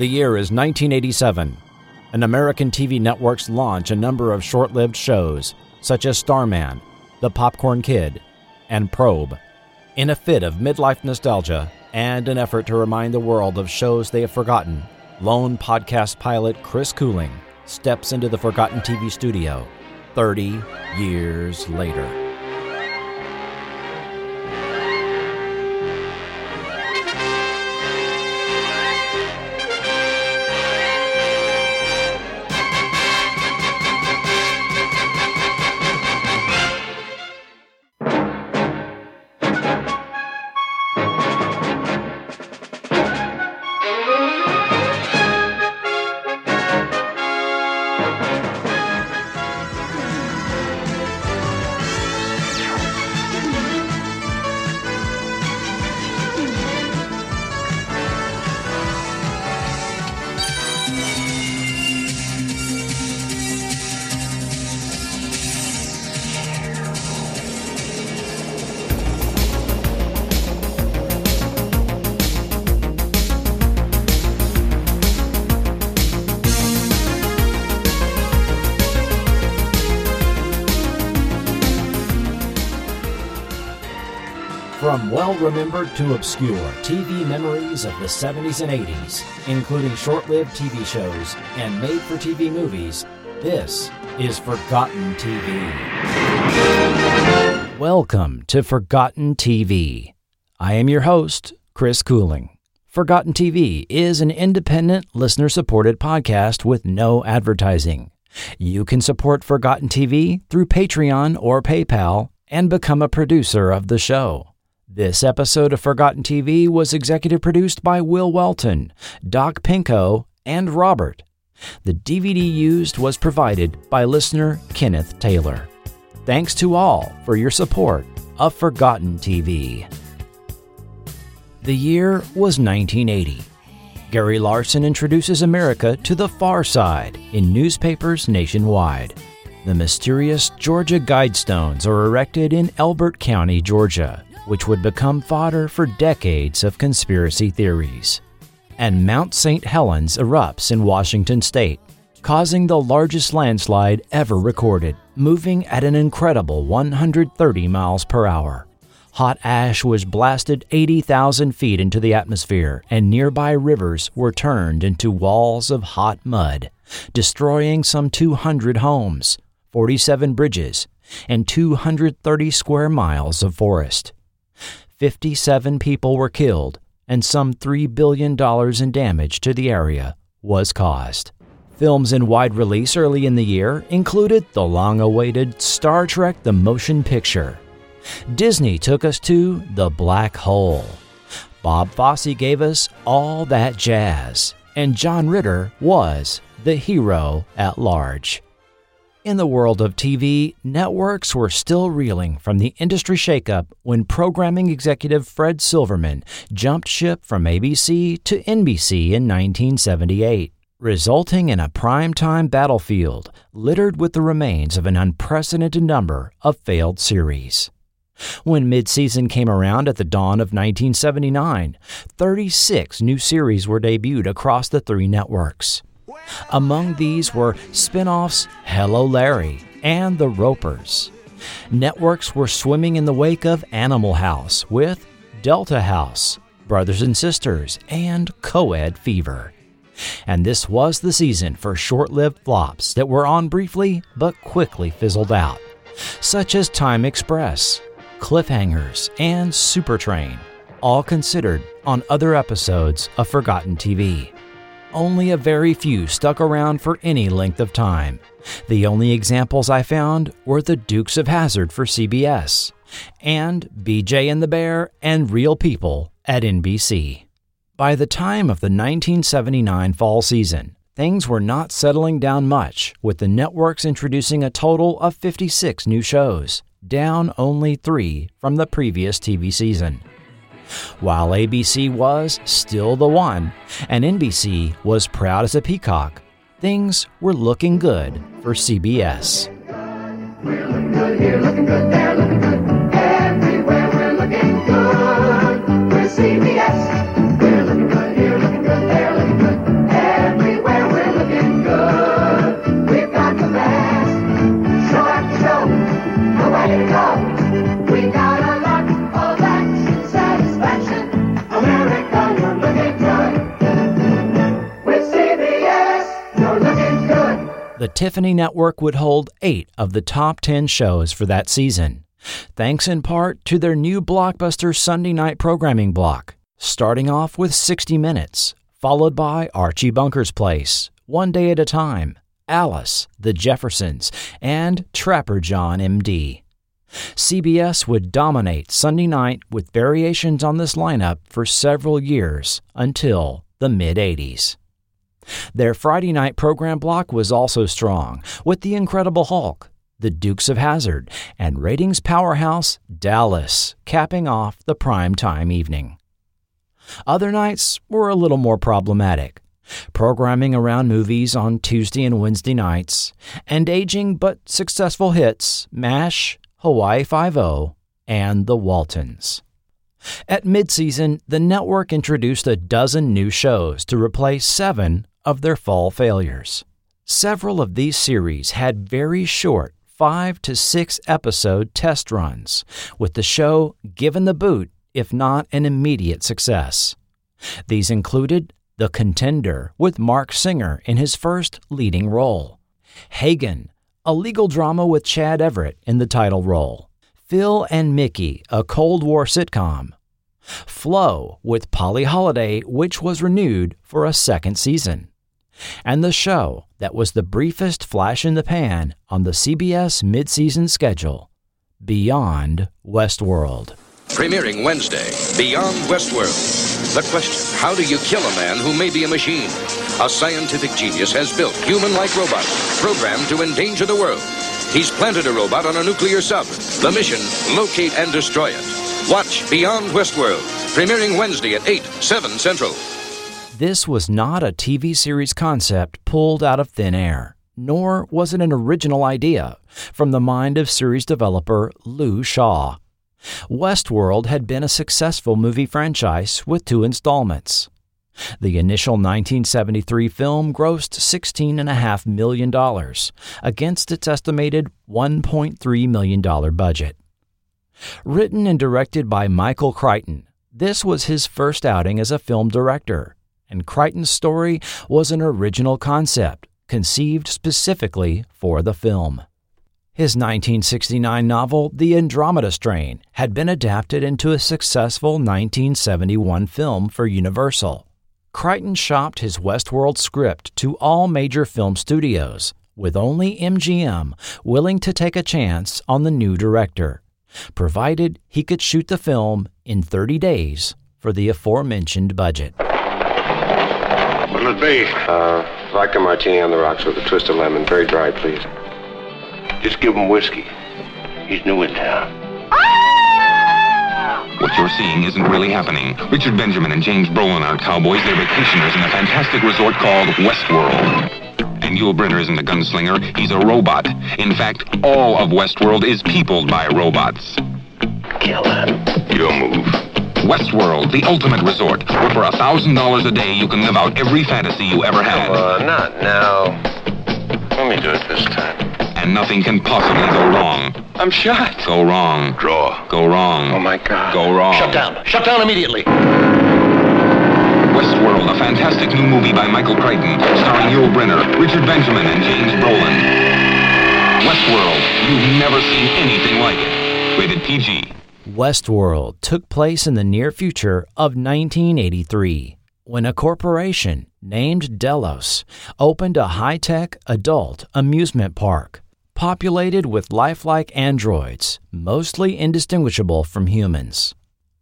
The year is 1987, and American TV networks launch a number of short-lived shows such as Starman, The Popcorn Kid, and Probe, in a fit of midlife nostalgia and an effort to remind the world of shows they have forgotten. Lone podcast pilot Chris Cooling steps into the forgotten TV studio 30 years later. Remembered to obscure TV memories of the 70s and 80s, including short-lived TV shows and made-for-TV movies, this is Forgotten TV. Welcome to Forgotten TV. I am your host, Chris Cooling. Forgotten TV is an independent, listener-supported podcast with no advertising. You can support Forgotten TV through Patreon or PayPal and become a producer of the show. This episode of Forgotten TV was executive produced by Will Welton, Doc Pinko, and Robert. The DVD used was provided by listener Kenneth Taylor. Thanks to all for your support of Forgotten TV. The year was 1980. Gary Larson introduces America to the far side in newspapers nationwide. The mysterious Georgia Guidestones are erected in Elbert County, Georgia, which would become fodder for decades of conspiracy theories. And Mount St. Helens erupts in Washington state, causing the largest landslide ever recorded, moving at an incredible 130 miles per hour. Hot ash was blasted 80,000 feet into the atmosphere, and nearby rivers were turned into walls of hot mud, destroying some 200 homes, 47 bridges, and 230 square miles of forest. 57 people were killed, and some $3 billion in damage to the area was caused. Films in wide release early in the year included the long-awaited Star Trek: The Motion Picture. Disney took us to The Black Hole. Bob Fosse gave us All That Jazz, and John Ritter was the hero at large. In the world of TV, networks were still reeling from the industry shakeup when programming executive Fred Silverman jumped ship from ABC to NBC in 1978, resulting in a primetime battlefield littered with the remains of an unprecedented number of failed series. When midseason came around at the dawn of 1979, 36 new series were debuted across the three networks. Among these were spin-offs Hello Larry and The Ropers. Networks were swimming in the wake of Animal House with Delta House, Brothers and Sisters, and Coed Fever. And this was the season for short-lived flops that were on briefly but quickly fizzled out, such as Time Express, Cliffhangers, and Supertrain, all considered on other episodes of Forgotten TV. Only a very few stuck around for any length of time. The only examples I found were The Dukes of Hazzard for CBS, and BJ and the Bear and Real People at NBC. By the time of the 1979 fall season, things were not settling down much, with the networks introducing a total of 56 new shows, down only 3 from the previous TV season. While ABC was still the one, and NBC was proud as a peacock, things were looking good for CBS. We're looking good here, looking good there, looking good everywhere. We're looking good. We're CBS. We're looking good here, looking good there, looking good everywhere. Tiffany Network would hold 8 of the top 10 shows for that season, thanks in part to their new blockbuster Sunday night programming block, starting off with 60 Minutes, followed by Archie Bunker's Place, One Day at a Time, Alice, The Jeffersons, and Trapper John, M.D. CBS would dominate Sunday night with variations on this lineup for several years until the mid-'80s. Their Friday night program block was also strong, with The Incredible Hulk, The Dukes of Hazzard, and ratings powerhouse Dallas, capping off the primetime evening. Other nights were a little more problematic, programming around movies on Tuesday and Wednesday nights, and aging but successful hits MASH, Hawaii Five-0, and The Waltons. At midseason, the network introduced a dozen new shows to replace 7 of their fall failures. Several of these series had very short 5 to 6 episode test runs, with the show given the boot if not an immediate success. These included The Contender with Mark Singer in his first leading role, Hagen, a legal drama with Chad Everett in the title role, Phil and Mickey, a Cold War sitcom, Flo with Polly Holiday, which was renewed for a second season, and the show that was the briefest flash in the pan on the CBS midseason schedule, Beyond Westworld. Premiering Wednesday, Beyond Westworld. The question, how do you kill a man who may be a machine? A scientific genius has built human-like robots, programmed to endanger the world. He's planted a robot on a nuclear sub. The mission, locate and destroy it. Watch Beyond Westworld, premiering Wednesday at 8, 7 Central. This was not a TV series concept pulled out of thin air, nor was it an original idea from the mind of series developer Lou Shaw. Westworld had been a successful movie franchise with 2 installments. The initial 1973 film grossed $16.5 million against its estimated $1.3 million budget. Written and directed by Michael Crichton, this was his first outing as a film director, and Crichton's story was an original concept conceived specifically for the film. His 1969 novel, The Andromeda Strain, had been adapted into a successful 1971 film for Universal. Crichton shopped his Westworld script to all major film studios, with only MGM willing to take a chance on the new director, provided he could shoot the film in 30 days for the aforementioned budget. What'll it be? Vodka martini on the rocks with a twist of lemon. Very dry, please. Just give him whiskey. He's new in town. What you're seeing isn't really happening. Richard Benjamin and James Brolin are cowboys. They're vacationers in a fantastic resort called Westworld. And Yul Brynner isn't a gunslinger. He's a robot. In fact, all of Westworld is peopled by robots. Kill him. Your move. Westworld, the ultimate resort, where for $1,000 a day you can live out every fantasy you ever had. Not now. Let me do it this time. And nothing can possibly go wrong. I'm shot. Go wrong. Draw. Go wrong. Oh, my God. Go wrong. Shut down. Shut down immediately. Westworld, a fantastic new movie by Michael Crichton, starring Yul Brynner, Richard Benjamin, and James Brolin. Westworld, you've never seen anything like it. Rated PG. Westworld took place in the near future of 1983, when a corporation named Delos opened a high-tech adult amusement park, populated with lifelike androids, mostly indistinguishable from humans.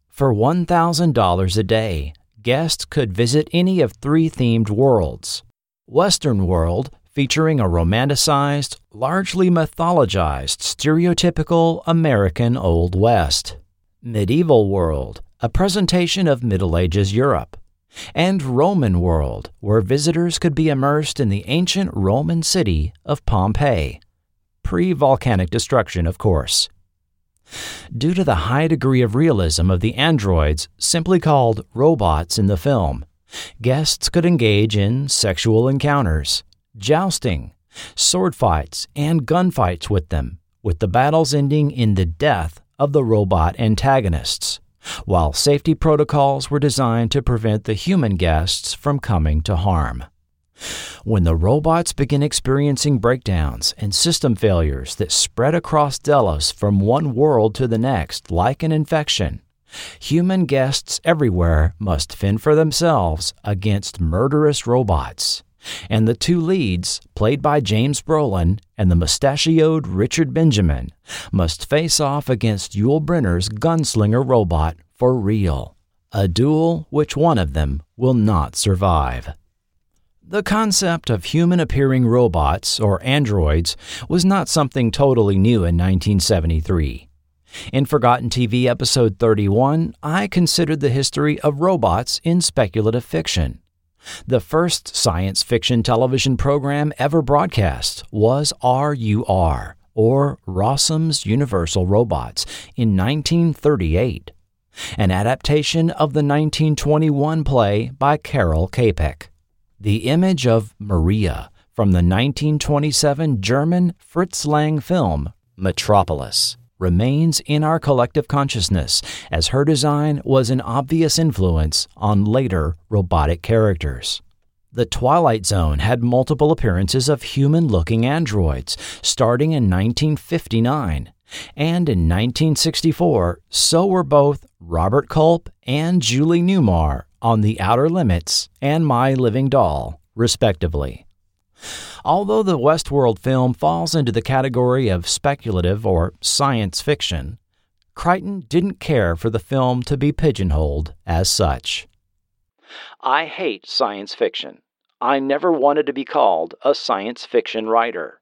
For $1,000 a day, guests could visit any of 3 themed worlds. Western World, featuring a romanticized, largely mythologized, stereotypical American Old West. Medieval World, a presentation of Middle Ages Europe. And Roman World, where visitors could be immersed in the ancient Roman city of Pompeii. Pre-volcanic destruction, of course. Due to the high degree of realism of the androids, simply called robots in the film, guests could engage in sexual encounters, jousting, sword fights, and gunfights with them, with the battles ending in the death of the robot antagonists, while safety protocols were designed to prevent the human guests from coming to harm. When the robots begin experiencing breakdowns and system failures that spread across Delos from one world to the next like an infection, human guests everywhere must fend for themselves against murderous robots. And the two leads, played by James Brolin and the mustachioed Richard Benjamin, must face off against Yul Brynner's gunslinger robot for real. A duel which one of them will not survive. The concept of human-appearing robots, or androids, was not something totally new in 1973. In Forgotten TV episode 31, I considered the history of robots in speculative fiction. The first science fiction television program ever broadcast was RUR, or Rossum's Universal Robots, in 1938, an adaptation of the 1921 play by Karel Čapek. The image of Maria from the 1927 German Fritz Lang film Metropolis remains in our collective consciousness, as her design was an obvious influence on later robotic characters. The Twilight Zone had multiple appearances of human-looking androids, starting in 1959, and in 1964, so were both Robert Culp and Julie Newmar on The Outer Limits and My Living Doll, respectively. Although the Westworld film falls into the category of speculative or science fiction, Crichton didn't care for the film to be pigeonholed as such. I hate science fiction. I never wanted to be called a science fiction writer.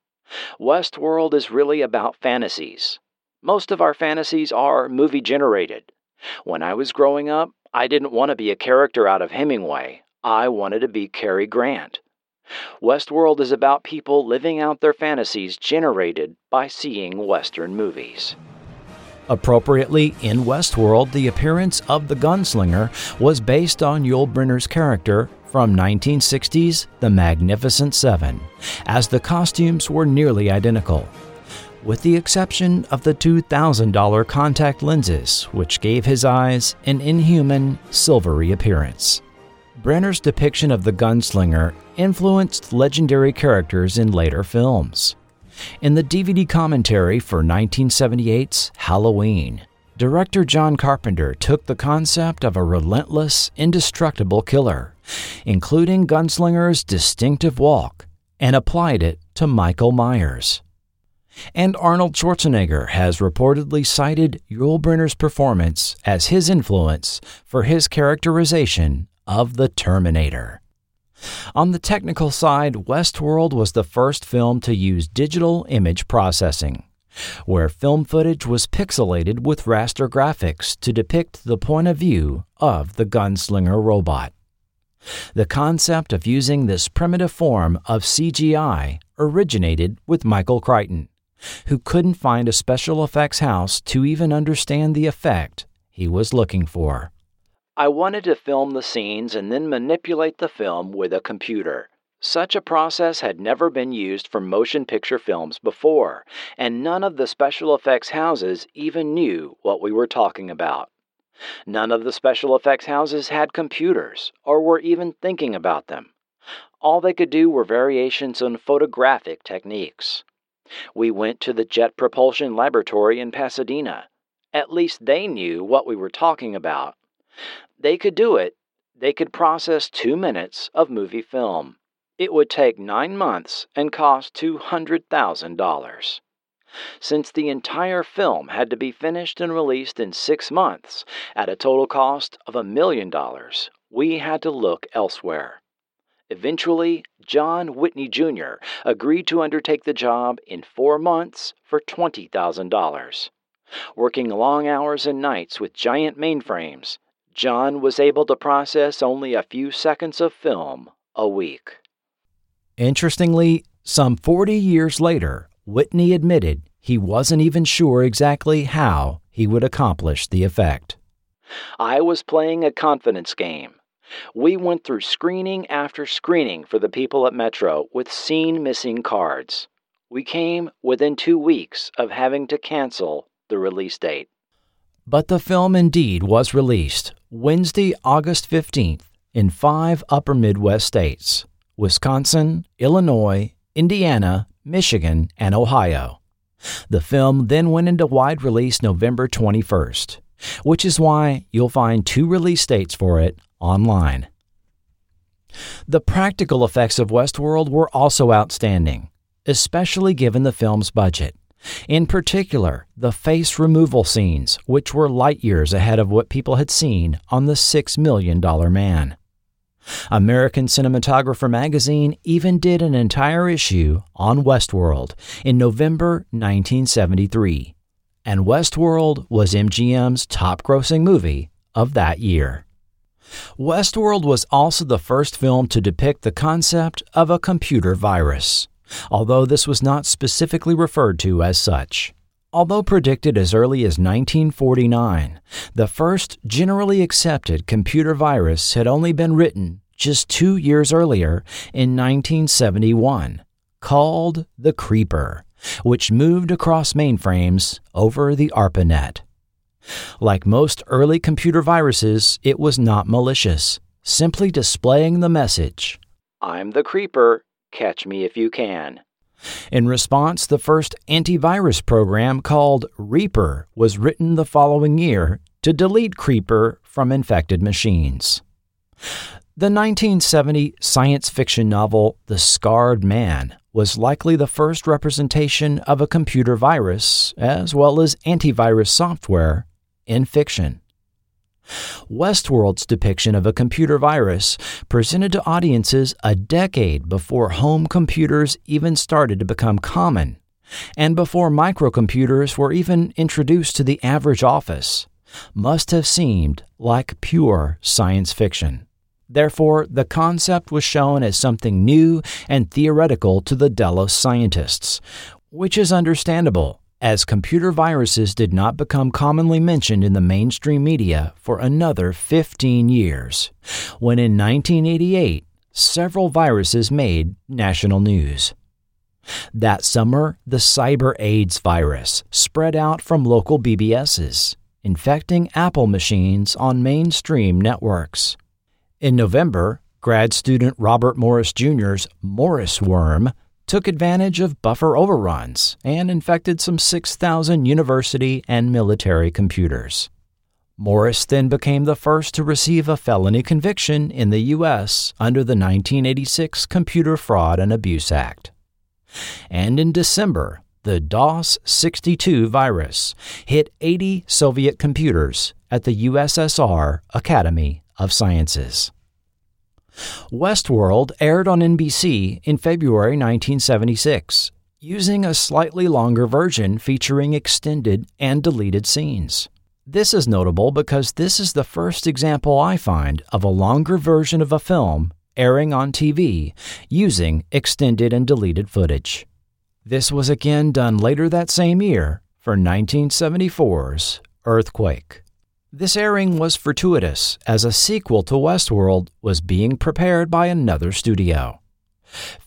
Westworld is really about fantasies. Most of our fantasies are movie-generated. When I was growing up, I didn't want to be a character out of Hemingway. I wanted to be Cary Grant. Westworld is about people living out their fantasies generated by seeing Western movies. Appropriately, in Westworld, the appearance of the gunslinger was based on Yul Brynner's character from 1960's The Magnificent Seven, as the costumes were nearly identical, with the exception of the $2,000 contact lenses, which gave his eyes an inhuman, silvery appearance. Brynner's depiction of the gunslinger influenced legendary characters in later films. In the DVD commentary for 1978's Halloween, director John Carpenter took the concept of a relentless, indestructible killer, including Gunslinger's distinctive walk, and applied it to Michael Myers. And Arnold Schwarzenegger has reportedly cited Yul Brynner's performance as his influence for his characterization of the Terminator. On the technical side, Westworld was the first film to use digital image processing, where film footage was pixelated with raster graphics to depict the point of view of the gunslinger robot. The concept of using this primitive form of CGI originated with Michael Crichton, who couldn't find a special effects house to even understand the effect he was looking for. I wanted to film the scenes and then manipulate the film with a computer. Such a process had never been used for motion picture films before, and none of the special effects houses even knew what we were talking about. None of the special effects houses had computers, or were even thinking about them. All they could do were variations on photographic techniques. We went to the Jet Propulsion Laboratory in Pasadena. At least they knew what we were talking about. They could do it. They could process 2 minutes of movie film. It would take 9 months and cost $200,000. Since the entire film had to be finished and released in 6 months at a total cost of $1 million, we had to look elsewhere. Eventually, John Whitney Jr. agreed to undertake the job in 4 months for $20,000. Working long hours and nights with giant mainframes, John was able to process only a few seconds of film a week. Interestingly, some 40 years later, Whitney admitted he wasn't even sure exactly how he would accomplish the effect. I was playing a confidence game. We went through screening after screening for the people at Metro with scene-missing cards. We came within 2 weeks of having to cancel the release date. But the film indeed was released Wednesday, August 15th in 5 Upper Midwest states, Wisconsin, Illinois, Indiana, Michigan, and Ohio. The film then went into wide release November 21st, which is why you'll find 2 release dates for it online. The practical effects of Westworld were also outstanding, especially given the film's budget. In particular, the face removal scenes, which were light years ahead of what people had seen on The $6 Million Man. American Cinematographer magazine even did an entire issue on Westworld in November 1973, and Westworld was MGM's top-grossing movie of that year. Westworld was also the first film to depict the concept of a computer virus, although this was not specifically referred to as such. Although predicted as early as 1949, the first generally accepted computer virus had only been written just 2 years earlier in 1971, called the Creeper, which moved across mainframes over the ARPANET. Like most early computer viruses, it was not malicious, simply displaying the message, "I'm the Creeper, catch me if you can." In response, the first antivirus program called Reaper was written the following year to delete Creeper from infected machines. The 1970 science fiction novel The Scarred Man was likely the first representation of a computer virus, as well as antivirus software, in fiction. Westworld's depiction of a computer virus presented to audiences a decade before home computers even started to become common, and before microcomputers were even introduced to the average office, must have seemed like pure science fiction. Therefore, the concept was shown as something new and theoretical to the Dallas scientists, which is understandable, as computer viruses did not become commonly mentioned in the mainstream media for another 15 years, when in 1988, several viruses made national news. That summer, the cyber AIDS virus spread out from local BBSs, infecting Apple machines on mainstream networks. In November, grad student Robert Morris Jr.'s Morris Worm took advantage of buffer overruns and infected some 6,000 university and military computers. Morris then became the first to receive a felony conviction in the U.S. under the 1986 Computer Fraud and Abuse Act. And in December, the DOS-62 virus hit 80 Soviet computers at the USSR Academy of Sciences. Westworld aired on NBC in February 1976, using a slightly longer version featuring extended and deleted scenes. This is notable because this is the first example I find of a longer version of a film airing on TV using extended and deleted footage. This was again done later that same year for 1974's Earthquake. This airing was fortuitous, as a sequel to Westworld was being prepared by another studio.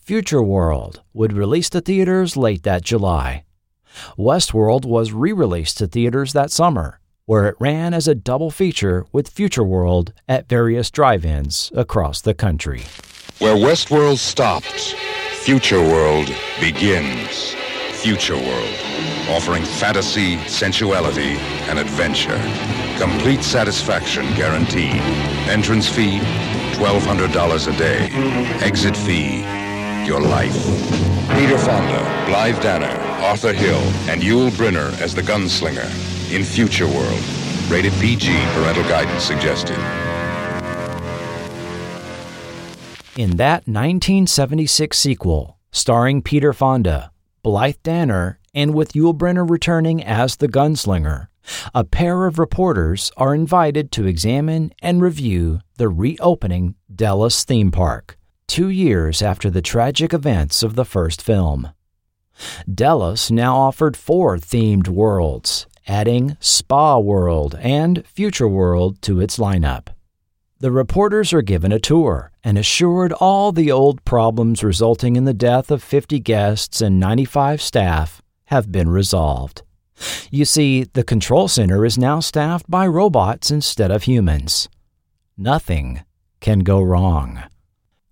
Future World would release to theaters late that July. Westworld was re-released to theaters that summer, where it ran as a double feature with Future World at various drive-ins across the country. Where Westworld stopped, Future World begins. Future World, offering fantasy, sensuality, and adventure. Complete satisfaction guaranteed. Entrance fee, $1,200 a day. Exit fee, your life. Peter Fonda, Blythe Danner, Arthur Hill, and Yul Brynner as the gunslinger in Future World. Rated PG, parental guidance suggested. In that 1976 sequel, starring Peter Fonda, Blythe Danner, and with Yul Brynner returning as the gunslinger, a pair of reporters are invited to examine and review the reopening Dallas theme park, 2 years after the tragic events of the first film. Dallas now offered 4 themed worlds, adding Spa World and Future World to its lineup. The reporters are given a tour and assured all the old problems resulting in the death of 50 guests and 95 staff have been resolved. You see, the control center is now staffed by robots instead of humans. Nothing can go wrong.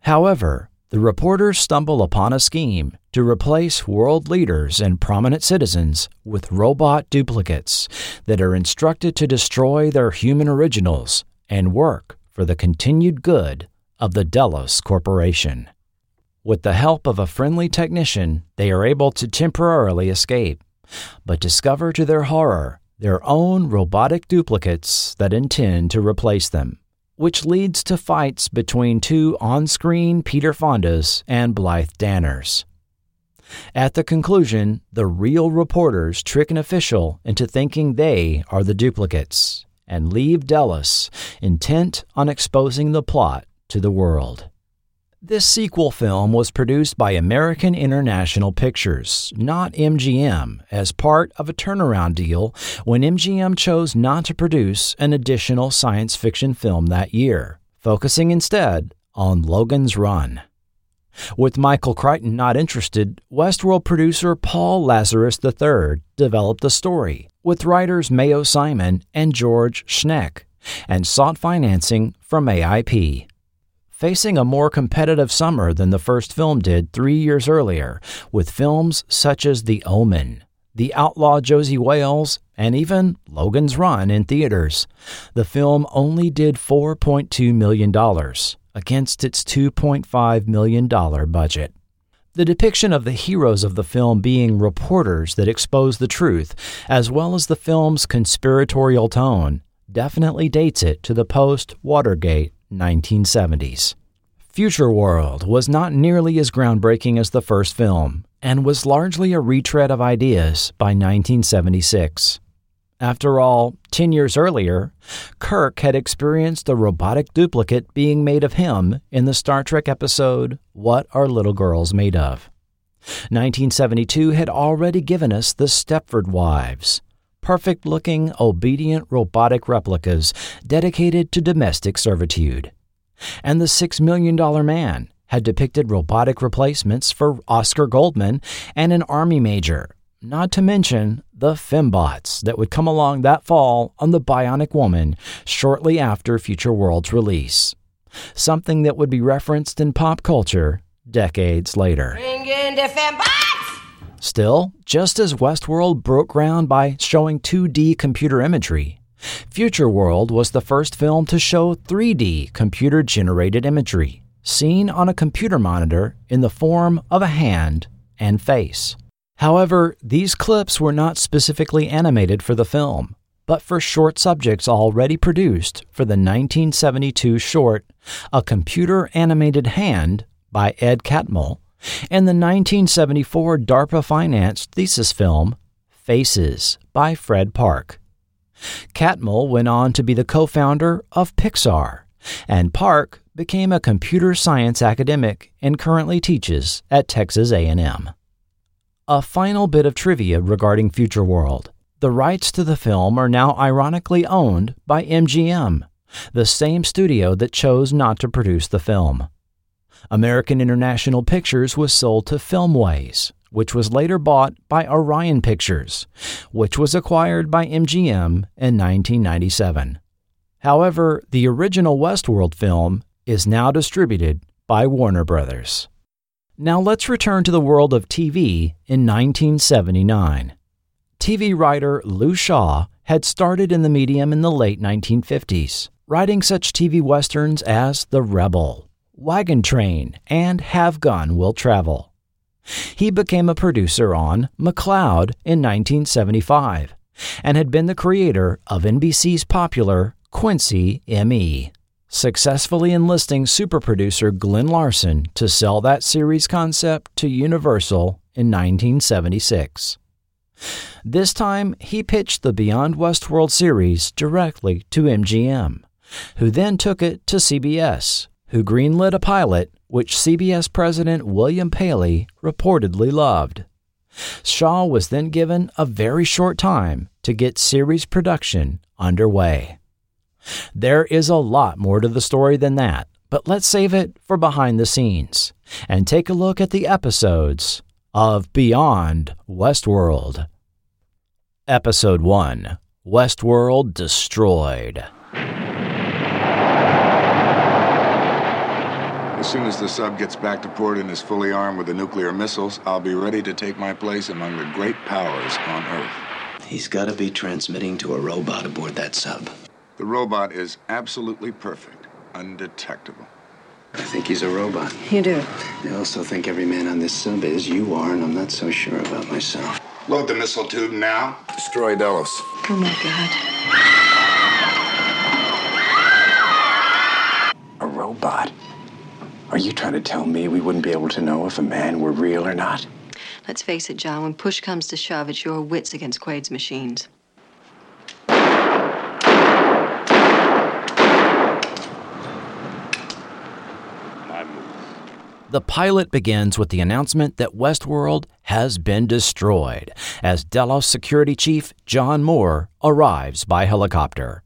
However, the reporters stumble upon a scheme to replace world leaders and prominent citizens with robot duplicates that are instructed to destroy their human originals and work for the continued good of the Delos Corporation. With the help of a friendly technician, they are able to temporarily escape, but discover to their horror their own robotic duplicates that intend to replace them, which leads to fights between two on-screen Peter Fondas and Blythe Danners. At the conclusion, the real reporters trick an official into thinking they are the duplicates and leave Dallas intent on exposing the plot to the world. This sequel film was produced by American International Pictures, not MGM, as part of a turnaround deal when MGM chose not to produce an additional science fiction film that year, focusing instead on Logan's Run. With Michael Crichton not interested, Westworld producer Paul Lazarus III developed the story with writers Mayo Simon and George Schneck and sought financing from AIP. Facing a more competitive summer than the first film did 3 years earlier, with films such as The Omen, The Outlaw Josie Wales, and even Logan's Run in theaters, the film only did $4.2 million against its $2.5 million budget. The depiction of the heroes of the film being reporters that expose the truth, as well as the film's conspiratorial tone, definitely dates it to the post-Watergate 1970s. Future World was not nearly as groundbreaking as the first film and was largely a retread of ideas by 1976. After all, 10 years earlier, Kirk had experienced a robotic duplicate being made of him in the Star Trek episode What Are Little Girls Made Of? 1972 had already given us the Stepford Wives, perfect-looking, obedient robotic replicas dedicated to domestic servitude. And the $6 Million Man had depicted robotic replacements for Oscar Goldman and an army major, not to mention the fembots that would come along that fall on The Bionic Woman shortly after Future World's release, something that would be referenced in pop culture decades later. Bring in the fembots! Still, just as Westworld broke ground by showing 2D computer imagery, Future World was the first film to show 3D computer-generated imagery, seen on a computer monitor in the form of a hand and face. However, these clips were not specifically animated for the film, but for short subjects already produced for the 1972 short A Computer-Animated Hand by Ed Catmull, and the 1974 DARPA-financed thesis film, Faces, by Fred Park. Catmull went on to be the co-founder of Pixar, and Park became a computer science academic and currently teaches at Texas A&M. A final bit of trivia regarding Future World. The rights to the film are now ironically owned by MGM, the same studio that chose not to produce the film. American International Pictures was sold to Filmways, which was later bought by Orion Pictures, which was acquired by MGM in 1997. However, the original Westworld film is now distributed by Warner Brothers. Now let's return to the world of TV in 1979. TV writer Lou Shaw had started in the medium in the late 1950s, writing such TV westerns as The Rebel, Wagon Train, and Have Gun Will Travel. He became a producer on McCloud in 1975 and had been the creator of NBC's popular Quincy M.E., successfully enlisting super producer Glenn Larson to sell that series concept to Universal in 1976. This time, he pitched the Beyond Westworld series directly to MGM, who then took it to CBS, who greenlit a pilot which CBS president William Paley reportedly loved. Shaw was then given a very short time to get series production underway. There is a lot more to the story than that, but let's save it for behind the scenes and take a look at the episodes of Beyond Westworld. Episode 1, Westworld Destroyed. As soon as the sub gets back to port and is fully armed with the nuclear missiles, I'll be ready to take my place among the great powers on Earth. He's got to be transmitting to a robot aboard that sub. The robot is absolutely perfect, undetectable. I think he's a robot. You do? I also think every man on this sub is. You are, and I'm not so sure about myself. Load the missile tube now. Destroy Dallas. Oh, my God. A robot? Are you trying to tell me we wouldn't be able to know if a man were real or not? Let's face it, John. When push comes to shove, it's your wits against Quaid's machines. The pilot begins with the announcement that Westworld has been destroyed as Delos security chief John Moore arrives by helicopter.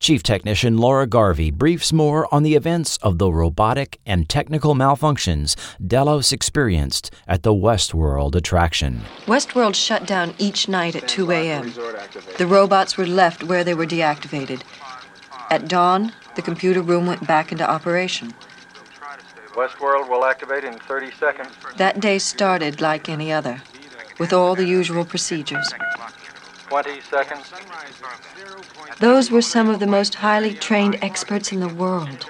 Chief Technician Laura Garvey briefs Moore on the events of the robotic and technical malfunctions Delos experienced at the Westworld attraction. Westworld shut down each night at 2 a.m. The robots were left where they were deactivated. At dawn, the computer room went back into operation. Westworld will activate in 30 seconds. That day started like any other, with all the usual procedures. 20 seconds. Those were some of the most highly trained experts in the world.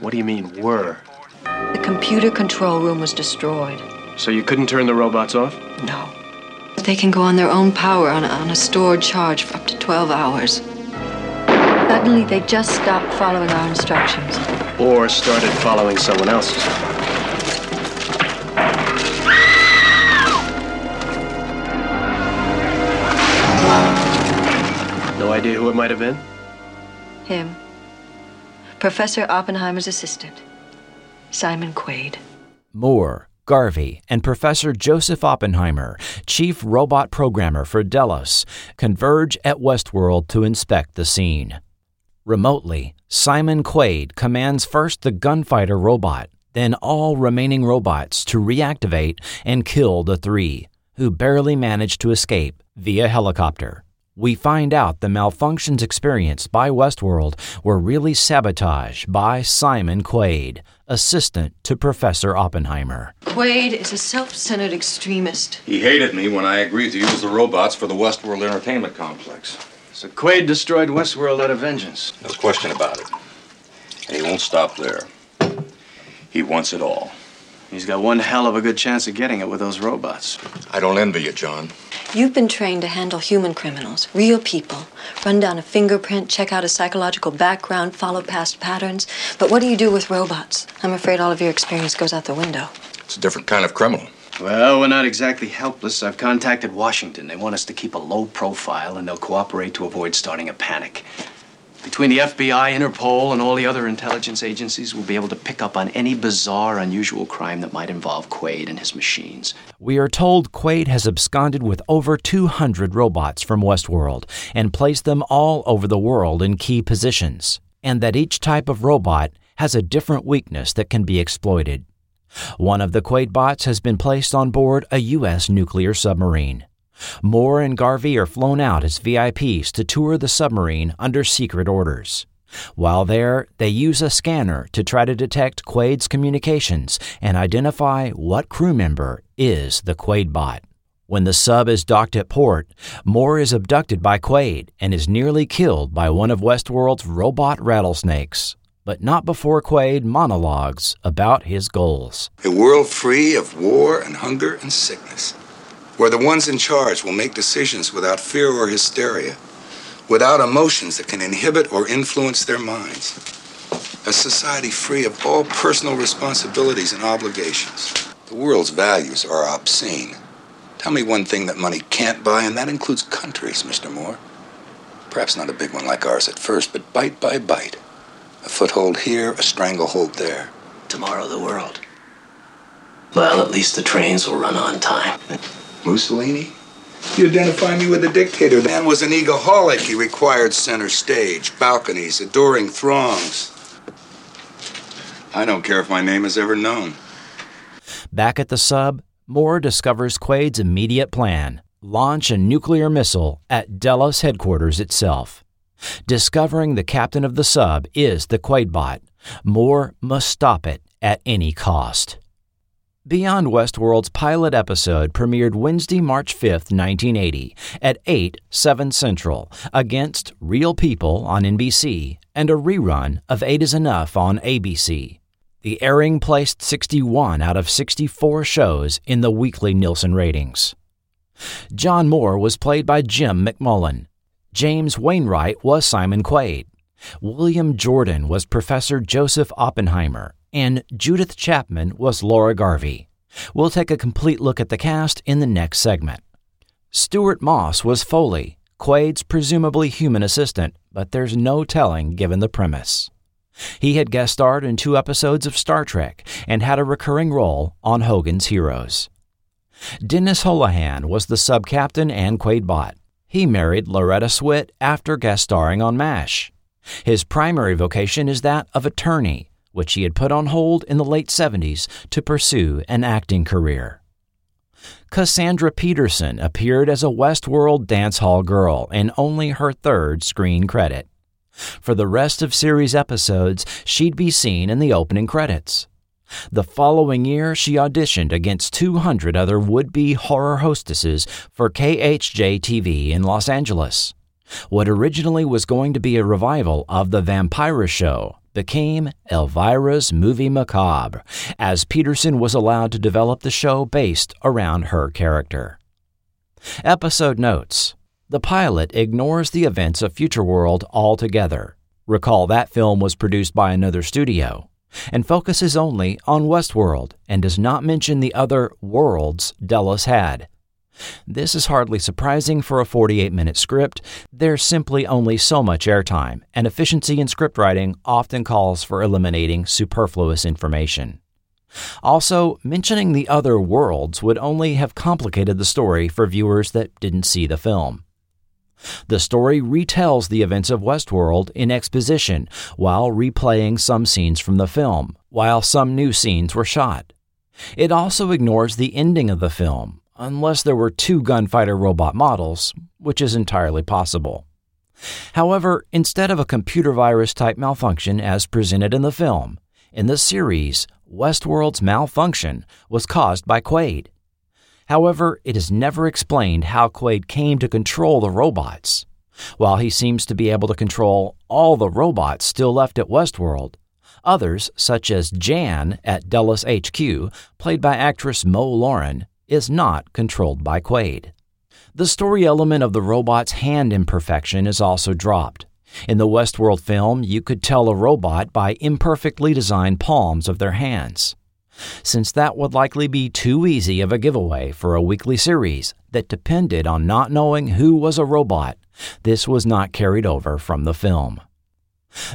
What do you mean, were? The computer control room was destroyed. So you couldn't turn the robots off? No. They can go on their own power on a stored charge for up to 12 hours. Suddenly, they just stopped following our instructions. Or started following someone else's. No idea who it might have been? Him. Professor Oppenheimer's assistant, Simon Quaid. Moore, Garvey, and Professor Joseph Oppenheimer, chief robot programmer for Delos, converge at Westworld to inspect the scene. Remotely, Simon Quaid commands first the gunfighter robot, then all remaining robots to reactivate and kill the three, who barely manage to escape via helicopter. We find out the malfunctions experienced by Westworld were really sabotage by Simon Quaid, assistant to Professor Oppenheimer. Quaid is a self-centered extremist. He hated me when I agreed to use the robots for the Westworld Entertainment Complex. So Quaid destroyed Westworld out of vengeance. No question about it. And he won't stop there. He wants it all. He's got one hell of a good chance of getting it with those robots. I don't envy you, John. You've been trained to handle human criminals, real people. Run down a fingerprint, check out a psychological background, follow past patterns. But what do you do with robots? I'm afraid all of your experience goes out the window. It's a different kind of criminal. Well, we're not exactly helpless. I've contacted Washington. They want us to keep a low profile, and they'll cooperate to avoid starting a panic. Between the FBI, Interpol, and all the other intelligence agencies, we'll be able to pick up on any bizarre, unusual crime that might involve Quaid and his machines. We are told Quaid has absconded with over 200 robots from Westworld and placed them all over the world in key positions, and that each type of robot has a different weakness that can be exploited. One of the Quaid bots has been placed on board a U.S. nuclear submarine. Moore and Garvey are flown out as VIPs to tour the submarine under secret orders. While there, they use a scanner to try to detect Quaid's communications and identify what crew member is the Quaid bot. When the sub is docked at port, Moore is abducted by Quaid and is nearly killed by one of Westworld's robot rattlesnakes. But not before Quaid monologues about his goals. A world free of war and hunger and sickness, where the ones in charge will make decisions without fear or hysteria, without emotions that can inhibit or influence their minds. A society free of all personal responsibilities and obligations. The world's values are obscene. Tell me one thing that money can't buy, and that includes countries, Mr. Moore. Perhaps not a big one like ours at first, but bite by bite. A foothold here, a stranglehold there. Tomorrow the world. Well, at least the trains will run on time. Mussolini? You identify me with a dictator. The man was an egoholic. He required center stage, balconies, adoring throngs. I don't care if my name is ever known. Back at the sub, Moore discovers Quaid's immediate plan. Launch a nuclear missile at Delos headquarters itself. Discovering the captain of the sub is the Quaid bot, Moore must stop it at any cost. Beyond Westworld's pilot episode premiered Wednesday, March 5, 1980, at 8, 7 Central, against Real People on NBC and a rerun of 8 is Enough on ABC. The airing placed 61 out of 64 shows in the weekly Nielsen ratings. John Moore was played by Jim McMullen. James Wainwright was Simon Quaid. William Jordan was Professor Joseph Oppenheimer, and Judith Chapman was Laura Garvey. We'll take a complete look at the cast in the next segment. Stuart Moss was Foley, Quaid's presumably human assistant, but there's no telling given the premise. He had guest starred in 2 episodes of Star Trek and had a recurring role on Hogan's Heroes. Dennis Holohan was the sub-captain and Quaidbot. He married Loretta Swit after guest starring on MASH. His primary vocation is that of attorney, which he had put on hold in the late 70s to pursue an acting career. Cassandra Peterson appeared as a Westworld dance hall girl in only her 3rd screen credit. For the rest of series episodes, she'd be seen in the opening credits. The following year, she auditioned against 200 other would-be horror hostesses for KHJ-TV in Los Angeles. What originally was going to be a revival of The Vampira Show became Elvira's Movie Macabre, as Peterson was allowed to develop the show based around her character. Episode notes. The pilot ignores the events of Futureworld altogether. Recall that film was produced by another studio, and focuses only on Westworld and does not mention the other worlds Dallas had. This is hardly surprising for a 48-minute script. There's simply only so much airtime, and efficiency in script writing often calls for eliminating superfluous information. Also, mentioning the other worlds would only have complicated the story for viewers that didn't see the film. The story retells the events of Westworld in exposition while replaying some scenes from the film, while some new scenes were shot. It also ignores the ending of the film, unless there were 2 gunfighter robot models, which is entirely possible. However, instead of a computer virus-type malfunction as presented in the film, in the series, Westworld's malfunction was caused by Quaid. However, it is never explained how Quaid came to control the robots. While he seems to be able to control all the robots still left at Westworld, others, such as Jan at Dallas HQ, played by actress Mo Lauren, is not controlled by Quaid. The story element of the robot's hand imperfection is also dropped. In the Westworld film, you could tell a robot by imperfectly designed palms of their hands. Since that would likely be too easy of a giveaway for a weekly series that depended on not knowing who was a robot, this was not carried over from the film.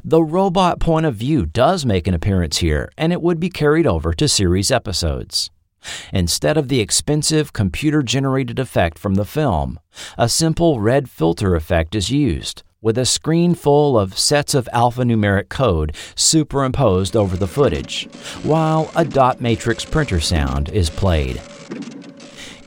The robot point of view does make an appearance here, and it would be carried over to series episodes. Instead of the expensive computer-generated effect from the film, a simple red filter effect is used, with a screen full of sets of alphanumeric code superimposed over the footage, while a dot matrix printer sound is played.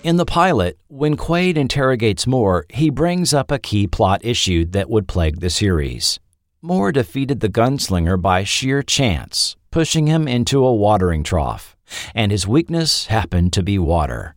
In the pilot, when Quaid interrogates Moore, he brings up a key plot issue that would plague the series. Moore defeated the gunslinger by sheer chance, pushing him into a watering trough, and his weakness happened to be water.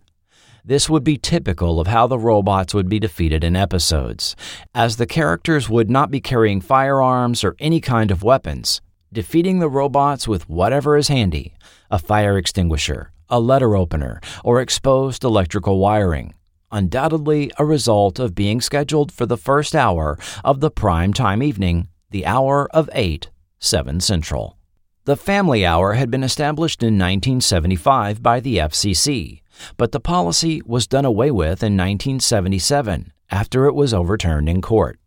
This would be typical of how the robots would be defeated in episodes, as the characters would not be carrying firearms or any kind of weapons, defeating the robots with whatever is handy, a fire extinguisher, a letter opener, or exposed electrical wiring, undoubtedly a result of being scheduled for the first hour of the prime time evening, the hour of 8, 7 Central. The Family Hour had been established in 1975 by the FCC, but the policy was done away with in 1977 after it was overturned in court.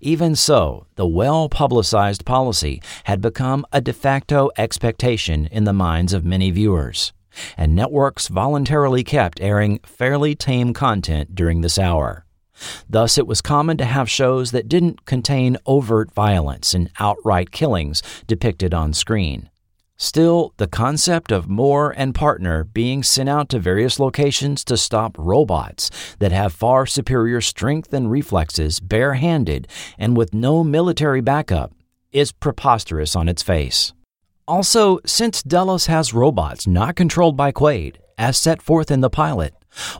Even so, the well-publicized policy had become a de facto expectation in the minds of many viewers, and networks voluntarily kept airing fairly tame content during this hour. Thus, it was common to have shows that didn't contain overt violence and outright killings depicted on screen. Still, the concept of Moore and partner being sent out to various locations to stop robots that have far superior strength and reflexes barehanded and with no military backup is preposterous on its face. Also, since Dallas has robots not controlled by Quaid, as set forth in the pilot,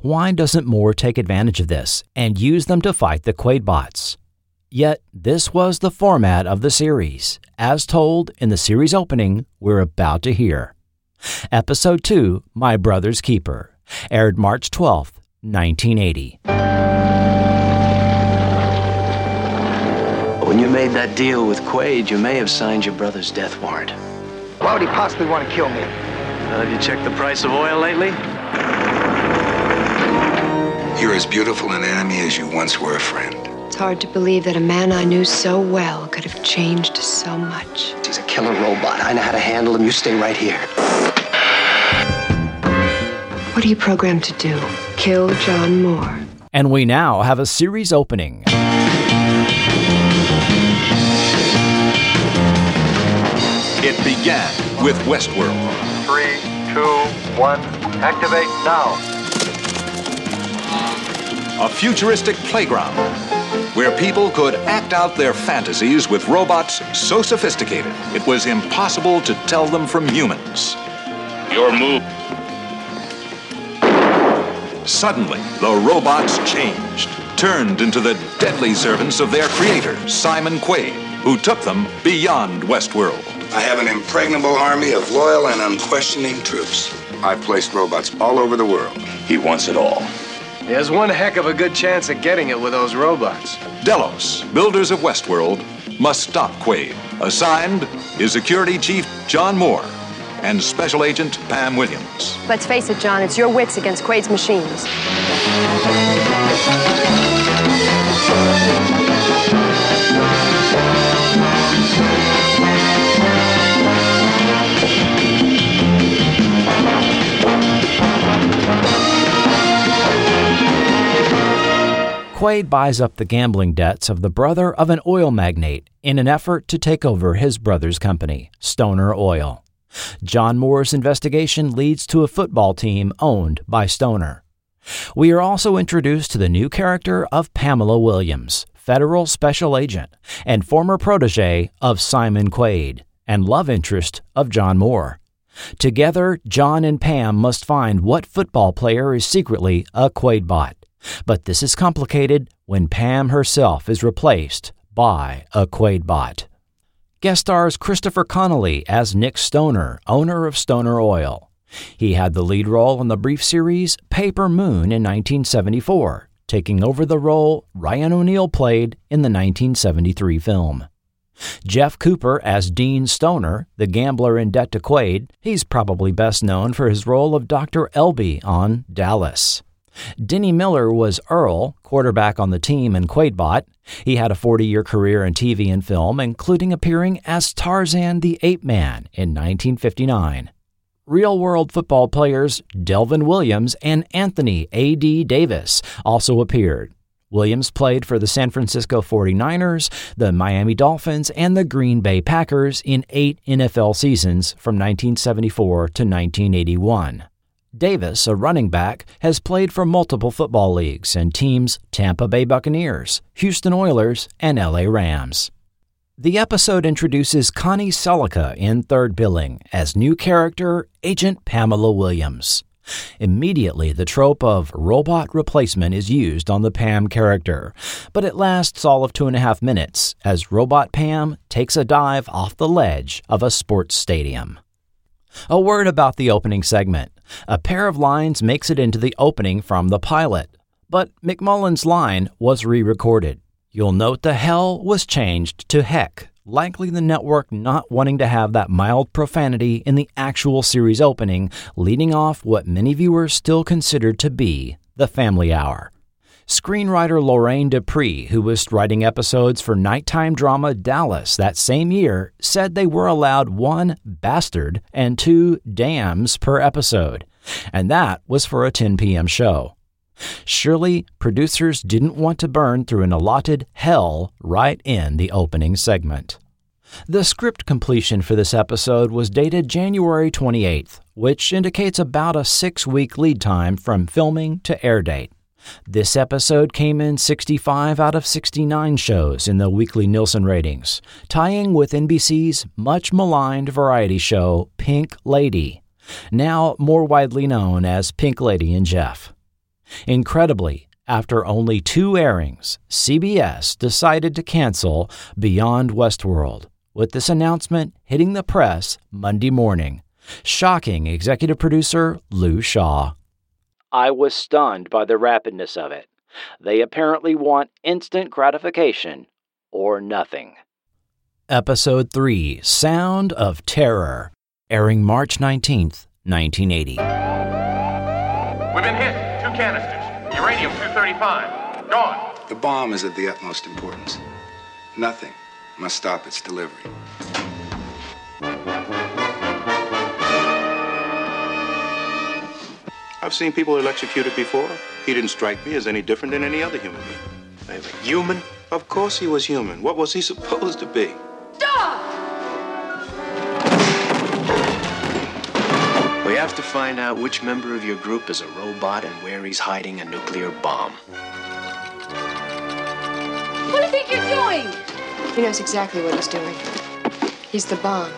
why doesn't Moore take advantage of this and use them to fight the Quaid bots? Yet, this was the format of the series, as told in the series opening we're about to hear. Episode 2, My Brother's Keeper, aired March 12, 1980. When you made that deal with Quaid, you may have signed your brother's death warrant. Why would he possibly want to kill me? Have you checked the price of oil lately? You're as beautiful an enemy as you once were a friend. It's hard to believe that a man I knew so well could have changed so much. He's a killer robot. I know how to handle him. You stay right here. What are you programmed to do? Kill John Moore. And we now have a series opening. It began with Westworld. 3, 2, 1, activate now. A futuristic playground where people could act out their fantasies with robots so sophisticated it was impossible to tell them from humans. Your move. Suddenly, the robots changed, turned into the deadly servants of their creator, Simon Quaid, who took them beyond Westworld. I have an impregnable army of loyal and unquestioning troops. I've placed robots all over the world. He wants it all. He has one heck of a good chance at getting it with those robots. Delos, builders of Westworld, must stop Quaid. Assigned is Security Chief John Moore and Special Agent Pam Williams. Let's face it, John, it's your wits against Quaid's machines. Quaid buys up the gambling debts of the brother of an oil magnate in an effort to take over his brother's company, Stoner Oil. John Moore's investigation leads to a football team owned by Stoner. We are also introduced to the new character of Pamela Williams, federal special agent and former protege of Simon Quaid and love interest of John Moore. Together, John and Pam must find what football player is secretly a Quaid bot. But this is complicated when Pam herself is replaced by a Quaid bot. Guest stars Christopher Connolly as Nick Stoner, owner of Stoner Oil. He had the lead role in the brief series Paper Moon in 1974, taking over the role Ryan O'Neal played in the 1973 film. Jeff Cooper as Dean Stoner, the gambler in debt to Quaid. He's probably best known for his role of Dr. Elby on Dallas. Denny Miller was Earl, quarterback on the team in Quaidbot. He had a 40-year career in TV and film, including appearing as Tarzan the Ape Man in 1959. Real-world football players Delvin Williams and Anthony A.D. Davis also appeared. Williams played for the San Francisco 49ers, the Miami Dolphins, and the Green Bay Packers in 8 NFL seasons from 1974 to 1981. Davis, a running back, has played for multiple football leagues and teams Tampa Bay Buccaneers, Houston Oilers, and L.A. Rams. The episode introduces Connie Selica in third billing as new character Agent Pamela Williams. Immediately, the trope of robot replacement is used on the Pam character, but it lasts all of 2.5 minutes as robot Pam takes a dive off the ledge of a sports stadium. A word about the opening segment. A pair of lines makes it into the opening from the pilot, but McMullen's line was re-recorded. You'll note the hell was changed to heck, likely the network not wanting to have that mild profanity in the actual series opening, leading off what many viewers still considered to be the family hour. Screenwriter Lorraine Dupree, who was writing episodes for nighttime drama Dallas that same year, said they were allowed 1 bastard and 2 dams per episode, and that was for a 10 p.m. show. Surely, producers didn't want to burn through an allotted hell right in the opening segment. The script completion for this episode was dated January 28th, which indicates about a 6-week lead time from filming to air date. This episode came in 65 out of 69 shows in the weekly Nielsen ratings, tying with NBC's much-maligned variety show Pink Lady, now more widely known as Pink Lady and Jeff. Incredibly, after only two airings, CBS decided to cancel Beyond Westworld, with this announcement hitting the press Monday morning, shocking executive producer Lou Shaw. I was stunned by the rapidness of it. They apparently want instant gratification or nothing. Episode 3, Sound of Terror, airing March 19th, 1980. We've been hit. Two canisters. Uranium-235. Gone. The bomb is of the utmost importance. Nothing must stop its delivery. I've seen people electrocuted before. He didn't strike me as any different than any other human being. I was like, human? Of course he was human. What was he supposed to be? Stop! We have to find out which member of your group is a robot and where he's hiding a nuclear bomb. What do you think you're doing? He knows exactly what he's doing. He's the bomb.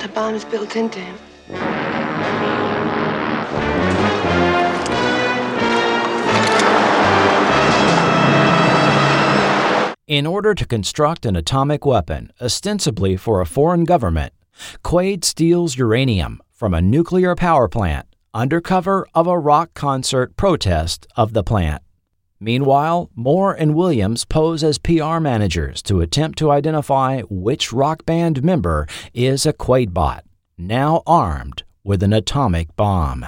The bomb is built into him. In order to construct an atomic weapon, ostensibly for a foreign government, Quaid steals uranium from a nuclear power plant under cover of a rock concert protest of the plant. Meanwhile, Moore and Williams pose as PR managers to attempt to identify which rock band member is a Quaidbot, now armed with an atomic bomb.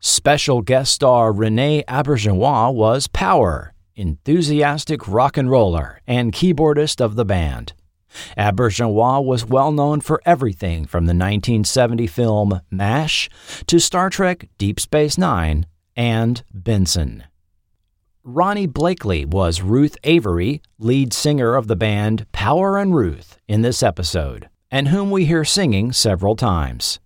Special guest star Renee Auberjonois was Power, enthusiastic rock and roller and keyboardist of the band. Auberjonois was well known for everything from the 1970 film MASH to Star Trek Deep Space Nine and Benson. Ronnie Blakely was Ruth Avery, lead singer of the band Power and Ruth in this episode, and whom we hear singing several times.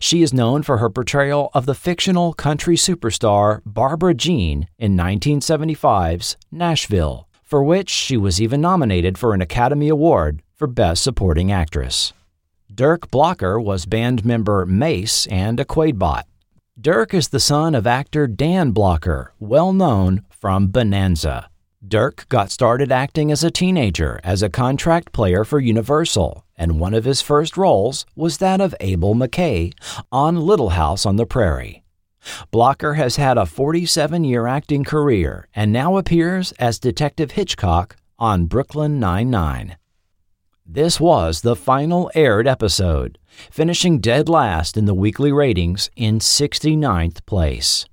She is known for her portrayal of the fictional country superstar Barbara Jean in 1975's Nashville, for which she was even nominated for an Academy Award for Best Supporting Actress. Dirk Blocker was band member Mace and a Quaidbot. Dirk is the son of actor Dan Blocker, well known from Bonanza. Dirk got started acting as a teenager as a contract player for Universal, and one of his first roles was that of Abel McKay on Little House on the Prairie. Blocker has had a 47-year acting career and now appears as Detective Hitchcock on Brooklyn Nine-Nine. This was the final aired episode, finishing dead last in the weekly ratings in 69th place.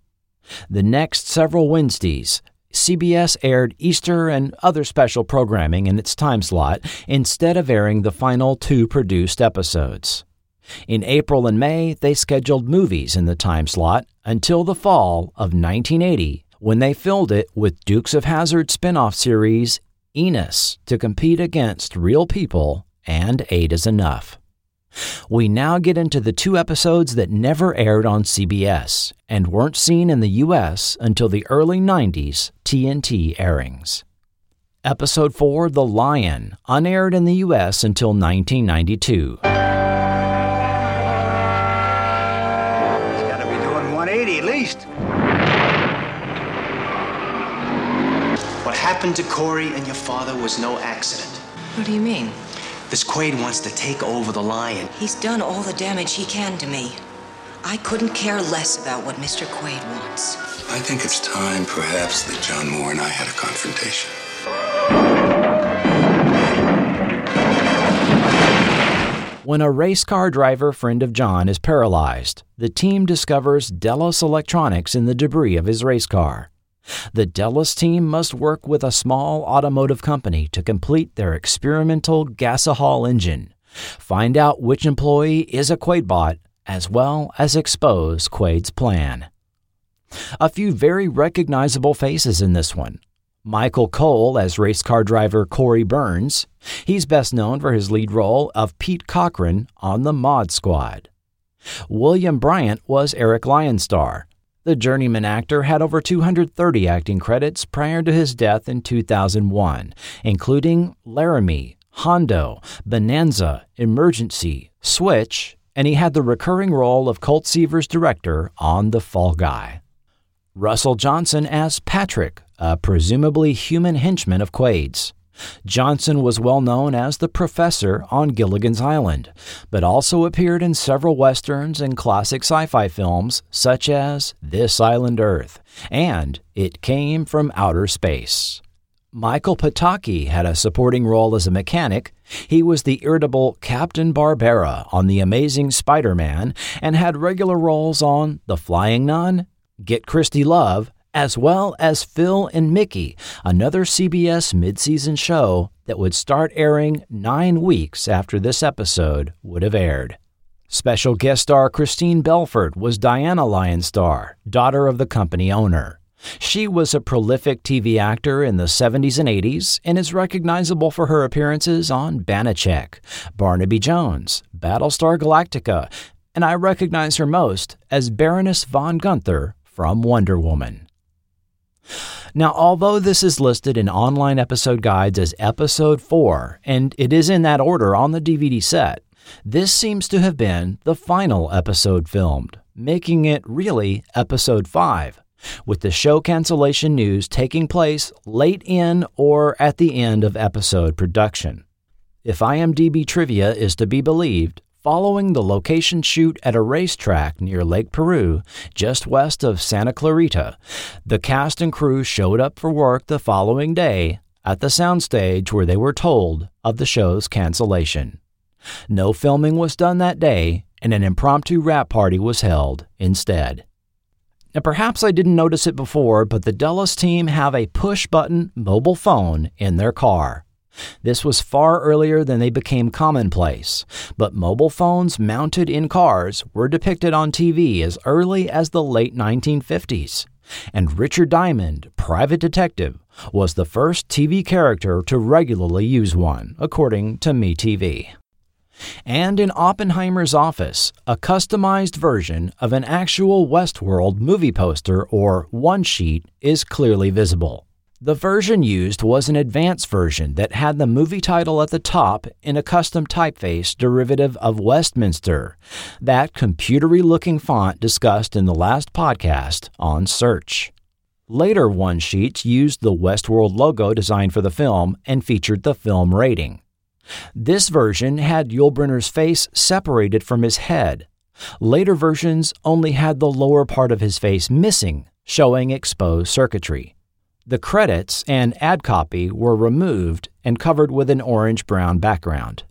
The next several Wednesdays, CBS aired Easter and other special programming in its time slot instead of airing the final two produced episodes. In April and May, they scheduled movies in the time slot until the fall of 1980, when they filled it with Dukes of Hazzard spin-off series Enos to compete against Real People and Eight is Enough. We now get into the two episodes that never aired on CBS and weren't seen in the U.S. until the early 90s TNT airings. Episode 4, The Lion, unaired in the U.S. until 1992. He's got to be doing 180 at least. What happened to Corey and your father was no accident. What do you mean? This Quaid wants to take over the Lion. He's done all the damage he can to me. I couldn't care less about what Mr. Quaid wants. I think it's time, perhaps, that John Moore and I had a confrontation. When a race car driver friend of John is paralyzed, the team discovers Delos electronics in the debris of his race car. The Dallas team must work with a small automotive company to complete their experimental gasohol engine, find out which employee is a Quaidbot, as well as expose Quaid's plan. A few very recognizable faces in this one. Michael Cole as race car driver Corey Burns. He's best known for his lead role of Pete Cochran on The Mod Squad. William Bryant was Eric Lionstar. The journeyman actor had over 230 acting credits prior to his death in 2001, including Laramie, Hondo, Bonanza, Emergency, Switch, and he had the recurring role of Colt Seaver's director on The Fall Guy. Russell Johnson as Patrick, a presumably human henchman of Quaid's. Johnson was well known as the Professor on Gilligan's Island, but also appeared in several westerns and classic sci-fi films such as This Island Earth and It Came from Outer Space. Michael Pataki had a supporting role as a mechanic. He was the irritable Captain Barbera on The Amazing Spider-Man and had regular roles on The Flying Nun, Get Christy Love, as well as Phil and Mickey, another CBS mid-season show that would start airing 9 weeks after this episode would have aired. Special guest star Christine Belfort was Diana Lionstar, daughter of the company owner. She was a prolific TV actor in the 70s and 80s and is recognizable for her appearances on Banachek, Barnaby Jones, Battlestar Galactica, and I recognize her most as Baroness von Gunther from Wonder Woman. Now, although this is listed in online episode guides as Episode 4, and it is in that order on the DVD set, this seems to have been the final episode filmed, making it really Episode 5. With the show cancellation news taking place late in or at the end of episode production. If IMDb trivia is to be believed, following the location shoot at a racetrack near Lake Peru, just west of Santa Clarita, the cast and crew showed up for work the following day at the soundstage where they were told of the show's cancellation. No filming was done that day, and an impromptu rap party was held instead. Now, perhaps I didn't notice it before, but the Dallas team have a push-button mobile phone in their car. This was far earlier than they became commonplace, but mobile phones mounted in cars were depicted on TV as early as the late 1950s, and Richard Diamond, private detective, was the first TV character to regularly use one, according to MeTV. And in Oppenheimer's office, a customized version of an actual Westworld movie poster or one-sheet is clearly visible. The version used was an advanced version that had the movie title at the top in a custom typeface derivative of Westminster, that computery-looking font discussed in the last podcast on Search. Later one-sheets used the Westworld logo designed for the film and featured the film rating. This version had Yul Brynner's face separated from his head. Later versions only had the lower part of his face missing, showing exposed circuitry. The credits and ad copy were removed and covered with an orange-brown background.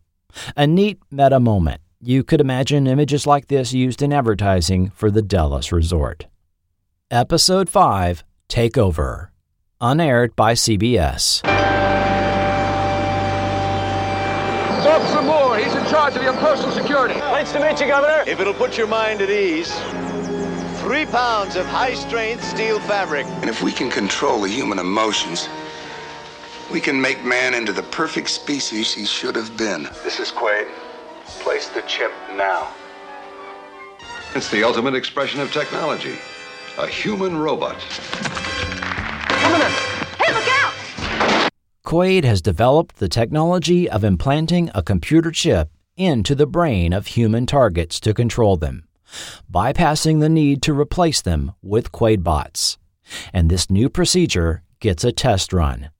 A neat meta moment. You could imagine images like this used in advertising for the Dallas Resort. Episode 5, Takeover. Unaired by CBS. Officer Moore, he's in charge of your personal security. Nice to meet you, Governor. If it'll put your mind at ease, 3 pounds of high-strength steel fabric. And if we can control the human emotions, we can make man into the perfect species he should have been. This is Quaid. Place the chip now. It's the ultimate expression of technology. A human robot. Hey, look out! Quaid has developed the technology of implanting a computer chip into the brain of human targets to control them, bypassing the need to replace them with Quaidbots. And this new procedure gets a test run.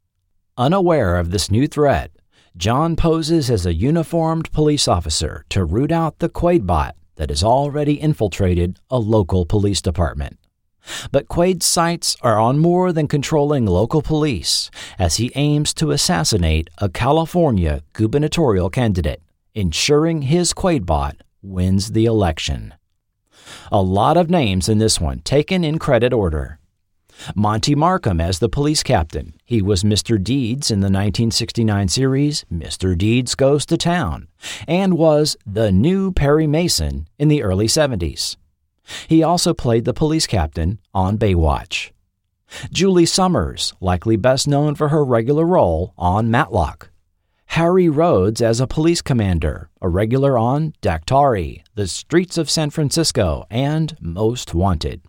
Unaware of this new threat, John poses as a uniformed police officer to root out the Quaidbot that has already infiltrated a local police department. But Quaid's sights are on more than controlling local police as he aims to assassinate a California gubernatorial candidate, ensuring his Quaidbot wins the election. A lot of names in this one, taken in credit order. Monty Markham as the police captain. He was Mr. Deeds in the 1969 series Mr. Deeds Goes to Town and was the new Perry Mason in the early 70s. He also played the police captain on Baywatch. Julie Summers, likely best known for her regular role on Matlock. Harry Rhodes as a police commander, a regular on Daktari, The Streets of San Francisco, and Most Wanted.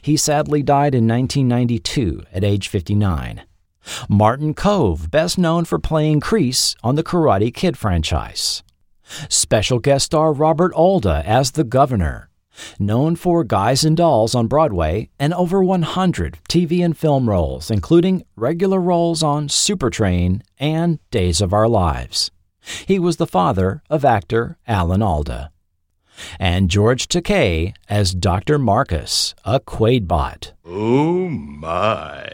He sadly died in 1992 at age 59. Martin Kove, best known for playing Kreese on the Karate Kid franchise. Special guest star Robert Alda as the governor. Known for Guys and Dolls on Broadway and over 100 TV and film roles, including regular roles on Supertrain and Days of Our Lives. He was the father of actor Alan Alda. And George Takei as Dr. Marcus, a Quaidbot. Oh my!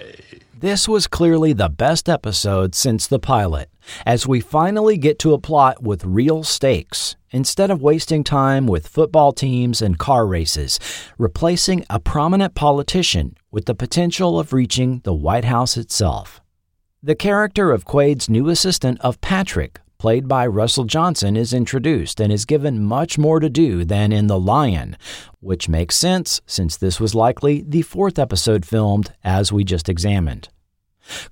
This was clearly the best episode since the pilot, as we finally get to a plot with real stakes, instead of wasting time with football teams and car races, replacing a prominent politician with the potential of reaching the White House itself. The character of Quaid's new assistant of Patrick, played by Russell Johnson, is introduced and is given much more to do than in The Lion, which makes sense since this was likely the fourth episode filmed as we just examined.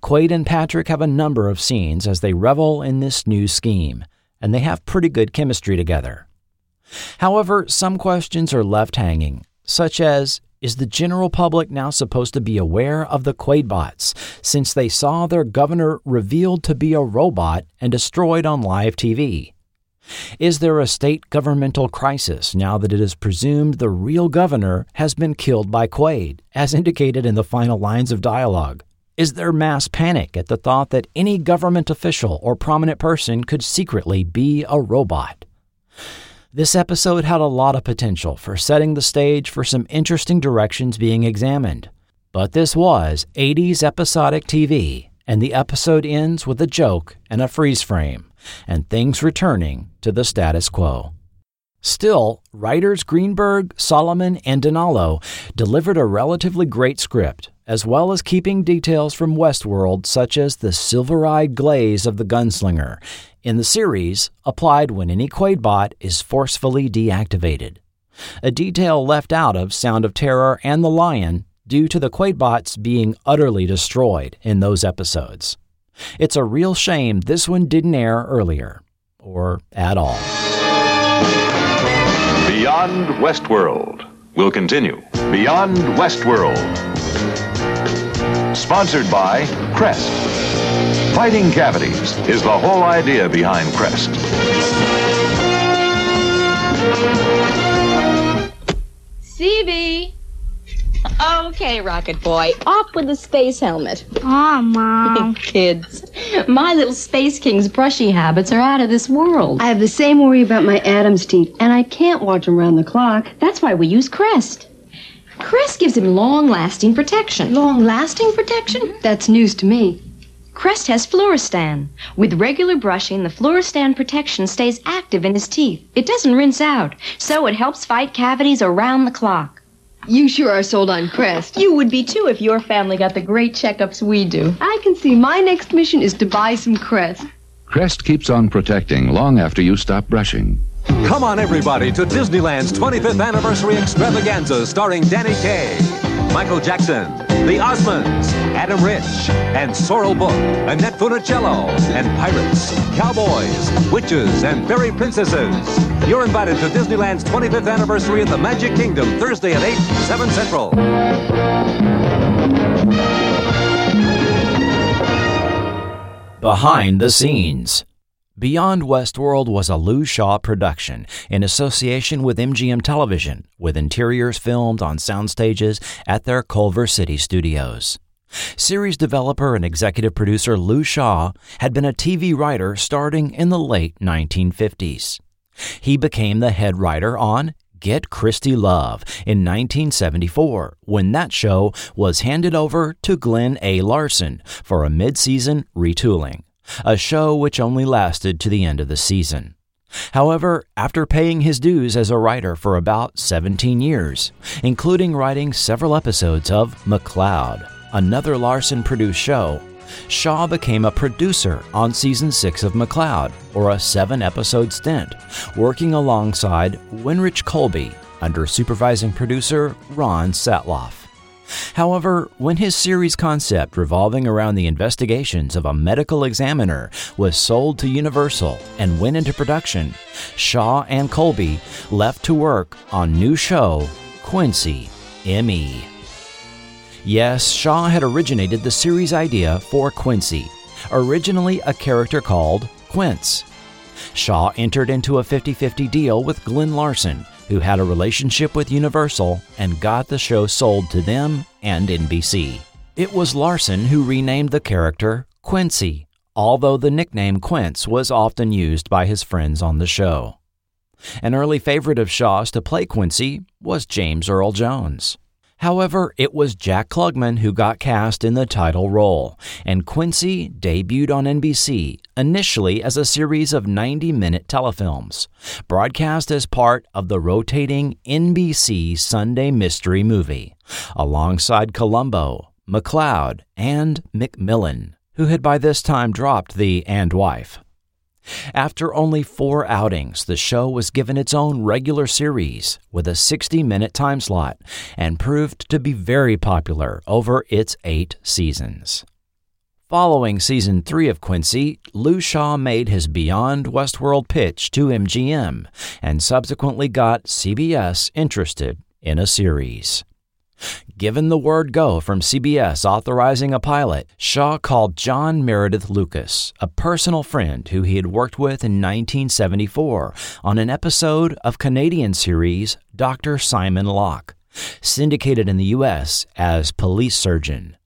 Quaid and Patrick have a number of scenes as they revel in this new scheme, and they have pretty good chemistry together. However, some questions are left hanging, such as, is the general public now supposed to be aware of the Quaidbots, since they saw their governor revealed to be a robot and destroyed on live TV? Is there a state governmental crisis now that it is presumed the real governor has been killed by Quaid, as indicated in the final lines of dialogue? Is there mass panic at the thought that any government official or prominent person could secretly be a robot? This episode had a lot of potential for setting the stage for some interesting directions being examined. But this was 80s episodic TV, and the episode ends with a joke and a freeze frame, and things returning to the status quo. Still, writers Greenberg, Solomon, and Dinallo delivered a relatively great script, as well as keeping details from Westworld such as the silver-eyed glaze of the gunslinger in the series applied when any Quaidbot is forcefully deactivated, a detail left out of Sound of Terror and The Lion due to the Quaidbots being utterly destroyed in those episodes. It's a real shame this one didn't air earlier, or at all. Beyond Westworld will continue. Beyond Westworld. Sponsored by Crest. Fighting cavities is the whole idea behind Crest. CB. Okay, Rocket Boy, off with the space helmet. Aw, Mom. Kids, my little Space King's brushy habits are out of this world. I have the same worry about my Adam's teeth, and I can't watch them round the clock. That's why we use Crest. Crest gives him long-lasting protection. Long-lasting protection? That's news to me. Crest has Fluoristan. With regular brushing, the Fluoristan protection stays active in his teeth. It doesn't rinse out, so it helps fight cavities around the clock. You sure are sold on Crest. You would be, too, if your family got the great checkups we do. I can see my next mission is to buy some Crest. Crest keeps on protecting long after you stop brushing. Come on, everybody, to Disneyland's 25th Anniversary Extravaganza starring Danny Kaye, Michael Jackson, The Osmonds, Adam Rich, and Sorrel Book, Annette Funicello, and pirates, cowboys, witches, and fairy princesses. You're invited to Disneyland's 25th Anniversary at the Magic Kingdom, Thursday at 8, 7 Central. Behind the Scenes. Beyond Westworld was a Lou Shaw production in association with MGM Television, with interiors filmed on soundstages at their Culver City studios. Series developer and executive producer Lou Shaw had been a TV writer starting in the late 1950s. He became the head writer on Get Christie Love in 1974, when that show was handed over to Glenn A. Larson for a mid-season retooling, a show which only lasted to the end of the season. However, after paying his dues as a writer for about 17 years, including writing several episodes of McCloud, another Larson-produced show, Shaw became a producer on Season 6 of McCloud, or a 7-episode stint, working alongside Winrich Colby under supervising producer Ron Satloff. However, when his series concept revolving around the investigations of a medical examiner was sold to Universal and went into production, Shaw and Colby left to work on new show Quincy M.E. Yes, Shaw had originated the series idea for Quincy, originally a character called Quince. Shaw entered into a 50-50 deal with Glenn Larson, who had a relationship with Universal and got the show sold to them and NBC. It was Larson who renamed the character Quincy, although the nickname Quince was often used by his friends on the show. An early favorite of Shaw's to play Quincy was James Earl Jones. However, it was Jack Klugman who got cast in the title role, and Quincy debuted on NBC initially as a series of 90-minute telefilms, broadcast as part of the rotating NBC Sunday Mystery Movie, alongside Columbo, MacLeod, and McMillan, who had by this time dropped the And Wife. After only 4 outings, the show was given its own regular series with a 60-minute timeslot and proved to be very popular over its 8 seasons. Following Season 3 of Quincy, Lou Shaw made his Beyond Westworld pitch to MGM and subsequently got CBS interested in a series. Given the word go from CBS authorizing a pilot, Shaw called John Meredith Lucas, a personal friend who he had worked with in 1974 on an episode of Canadian series Dr. Simon Locke, syndicated in the U.S. as police surgeon.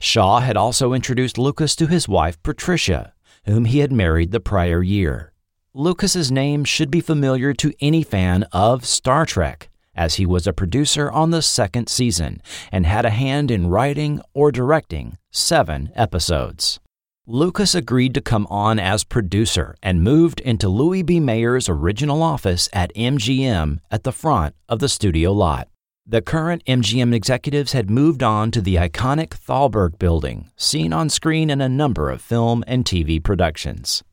Shaw had also introduced Lucas to his wife Patricia, whom he had married the prior year. Lucas's name should be familiar to any fan of Star Trek, as he was a producer on the 2nd season and had a hand in writing or directing 7 episodes. Lucas agreed to come on as producer and moved into Louis B. Mayer's original office at MGM at the front of the studio lot. The current MGM executives had moved on to the iconic Thalberg building, seen on screen in a number of film and TV productions.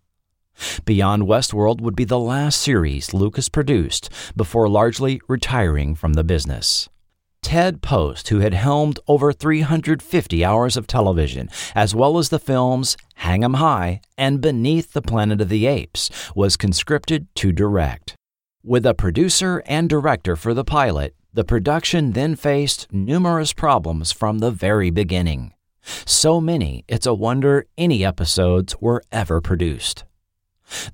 Beyond Westworld would be the last series Lucas produced before largely retiring from the business. Ted Post, who had helmed over 350 hours of television, as well as the films Hang 'Em High and Beneath the Planet of the Apes, was conscripted to direct. With a producer and director for the pilot, the production then faced numerous problems from the very beginning. So many, it's a wonder any episodes were ever produced.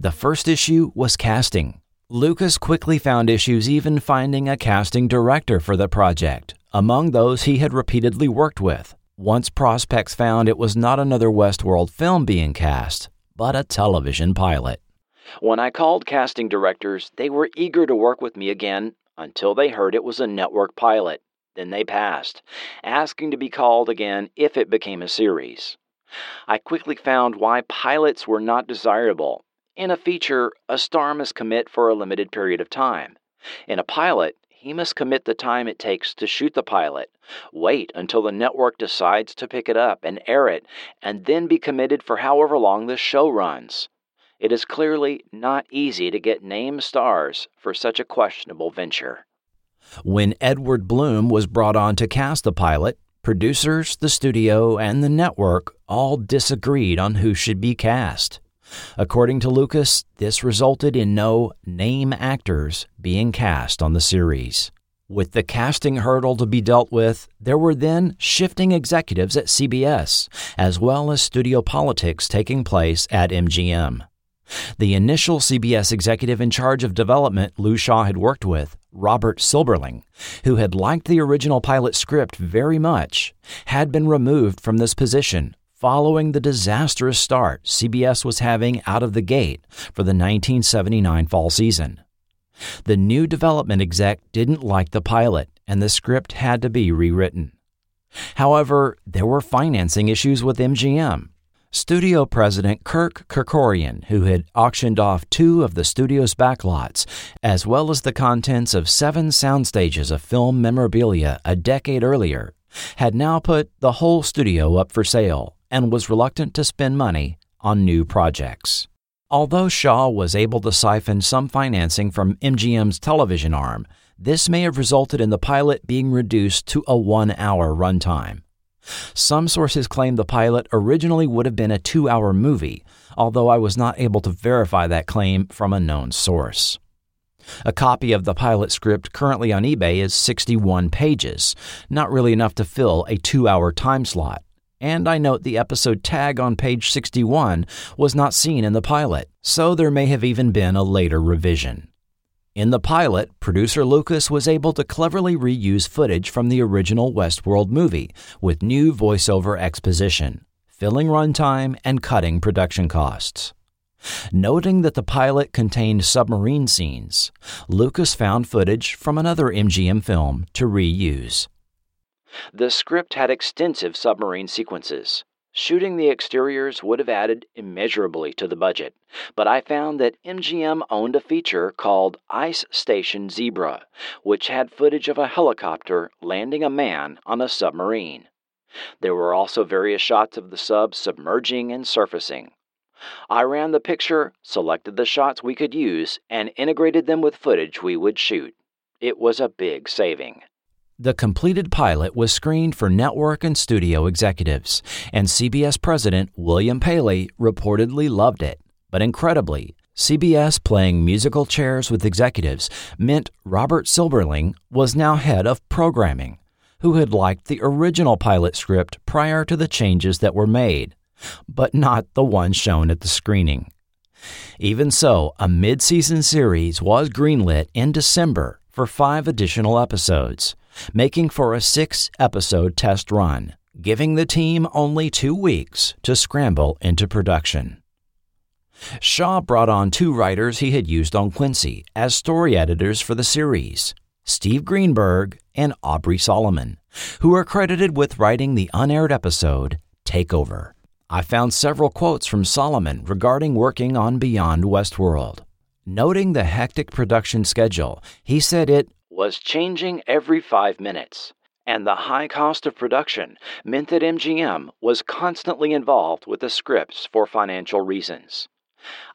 The first issue was casting. Lucas quickly found issues even finding a casting director for the project, among those he had repeatedly worked with. Once prospects found it was not another Westworld film being cast, but a television pilot. When I called casting directors, they were eager to work with me again until they heard it was a network pilot. Then they passed, asking to be called again if it became a series. I quickly found why pilots were not desirable. In a feature, a star must commit for a limited period of time. In a pilot, he must commit the time it takes to shoot the pilot, wait until the network decides to pick it up and air it, and then be committed for however long the show runs. It is clearly not easy to get named stars for such a questionable venture. When Edward Bloom was brought on to cast the pilot, producers, the studio, and the network all disagreed on who should be cast. According to Lucas, this resulted in no name actors being cast on the series. With the casting hurdle to be dealt with, there were then shifting executives at CBS, as well as studio politics taking place at MGM. The initial CBS executive in charge of development Lou Shaw had worked with, Robert Silberling, who had liked the original pilot script very much, had been removed from this position following the disastrous start CBS was having out of the gate for the 1979 fall season. The new development exec didn't like the pilot, and the script had to be rewritten. However, there were financing issues with MGM. Studio president Kirk Kerkorian, who had auctioned off 2 of the studio's backlots, as well as the contents of 7 soundstages of film memorabilia a decade earlier, had now put the whole studio up for sale and was reluctant to spend money on new projects. Although Shaw was able to siphon some financing from MGM's television arm, this may have resulted in the pilot being reduced to a 1-hour runtime. Some sources claim the pilot originally would have been a 2-hour movie, although I was not able to verify that claim from a known source. A copy of the pilot script currently on eBay is 61 pages, not really enough to fill a 2-hour time slot. And I note the episode tag on page 61 was not seen in the pilot, so there may have even been a later revision. In the pilot, producer Lucas was able to cleverly reuse footage from the original Westworld movie with new voiceover exposition, filling runtime and cutting production costs. Noting that the pilot contained submarine scenes, Lucas found footage from another MGM film to reuse. The script had extensive submarine sequences. Shooting the exteriors would have added immeasurably to the budget, but I found that MGM owned a feature called Ice Station Zebra, which had footage of a helicopter landing a man on a submarine. There were also various shots of the sub submerging and surfacing. I ran the picture, selected the shots we could use, and integrated them with footage we would shoot. It was a big saving. The completed pilot was screened for network and studio executives, and CBS president William Paley reportedly loved it. But incredibly, CBS playing musical chairs with executives meant Robert Silberling was now head of programming, who had liked the original pilot script prior to the changes that were made, but not the one shown at the screening. Even so, a mid-season series was greenlit in December for 5 additional episodes, making for a 6-episode test run, giving the team only 2 weeks to scramble into production. Shaw brought on 2 writers he had used on Quincy as story editors for the series, Steve Greenberg and Aubrey Solomon, who are credited with writing the unaired episode, Takeover. I found several quotes from Solomon regarding working on Beyond Westworld. Noting the hectic production schedule, he said it was changing every 5 minutes, and the high cost of production meant that MGM was constantly involved with the scripts for financial reasons.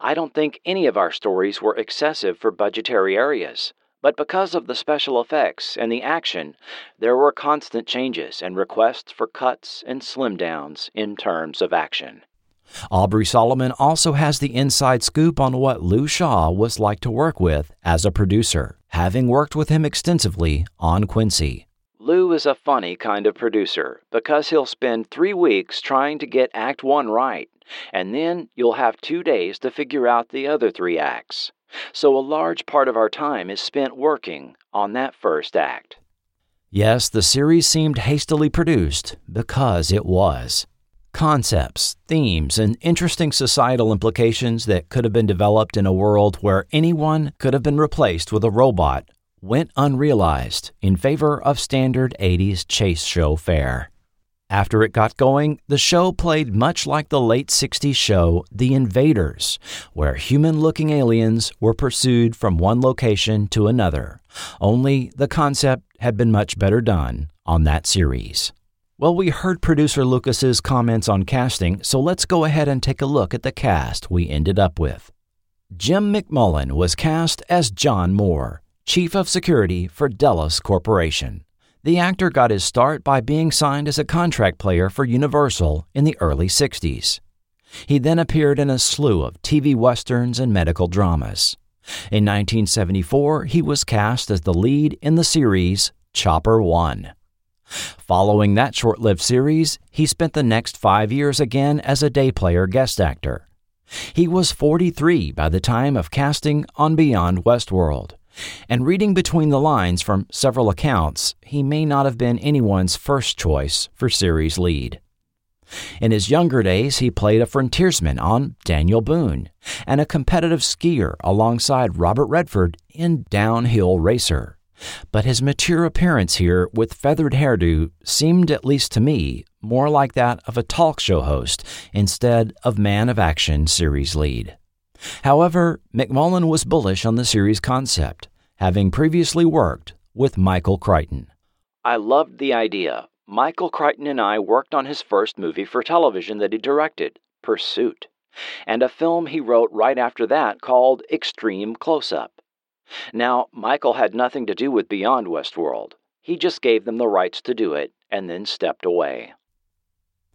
I don't think any of our stories were excessive for budgetary areas, but because of the special effects and the action, there were constant changes and requests for cuts and slim downs in terms of action. Aubrey Solomon also has the inside scoop on what Lou Shaw was like to work with as a producer, having worked with him extensively on Quincy. Lou is a funny kind of producer because he'll spend 3 weeks trying to get Act 1 right, and then you'll have 2 days to figure out the other 3 acts. So a large part of our time is spent working on that first act. Yes, the series seemed hastily produced because it was. Concepts, themes, and interesting societal implications that could have been developed in a world where anyone could have been replaced with a robot went unrealized in favor of standard 80s chase show fare. After it got going, the show played much like the late 60s show The Invaders, where human-looking aliens were pursued from one location to another, only the concept had been much better done on that series. Well, we heard producer Lucas's comments on casting, so let's go ahead and take a look at the cast we ended up with. Jim McMullen was cast as John Moore, Chief of Security for Dallas Corporation. The actor got his start by being signed as a contract player for Universal in the early 60s. He then appeared in a slew of TV westerns and medical dramas. In 1974, he was cast as the lead in the series Chopper One. Following that short-lived series, he spent the next 5 years again as a day player guest actor. He was 43 by the time of casting on Beyond Westworld, and reading between the lines from several accounts, he may not have been anyone's first choice for series lead. In his younger days, he played a frontiersman on Daniel Boone and a competitive skier alongside Robert Redford in Downhill Racer. But his mature appearance here with feathered hairdo seemed, at least to me, more like that of a talk show host instead of man of action series lead. However, McMullen was bullish on the series concept, having previously worked with Michael Crichton. I loved the idea. Michael Crichton and I worked on his first movie for television that he directed, Pursuit. and a film he wrote right after that called Extreme Close-Up. Now, Michael had nothing to do with Beyond Westworld. He just gave them the rights to do it and then stepped away.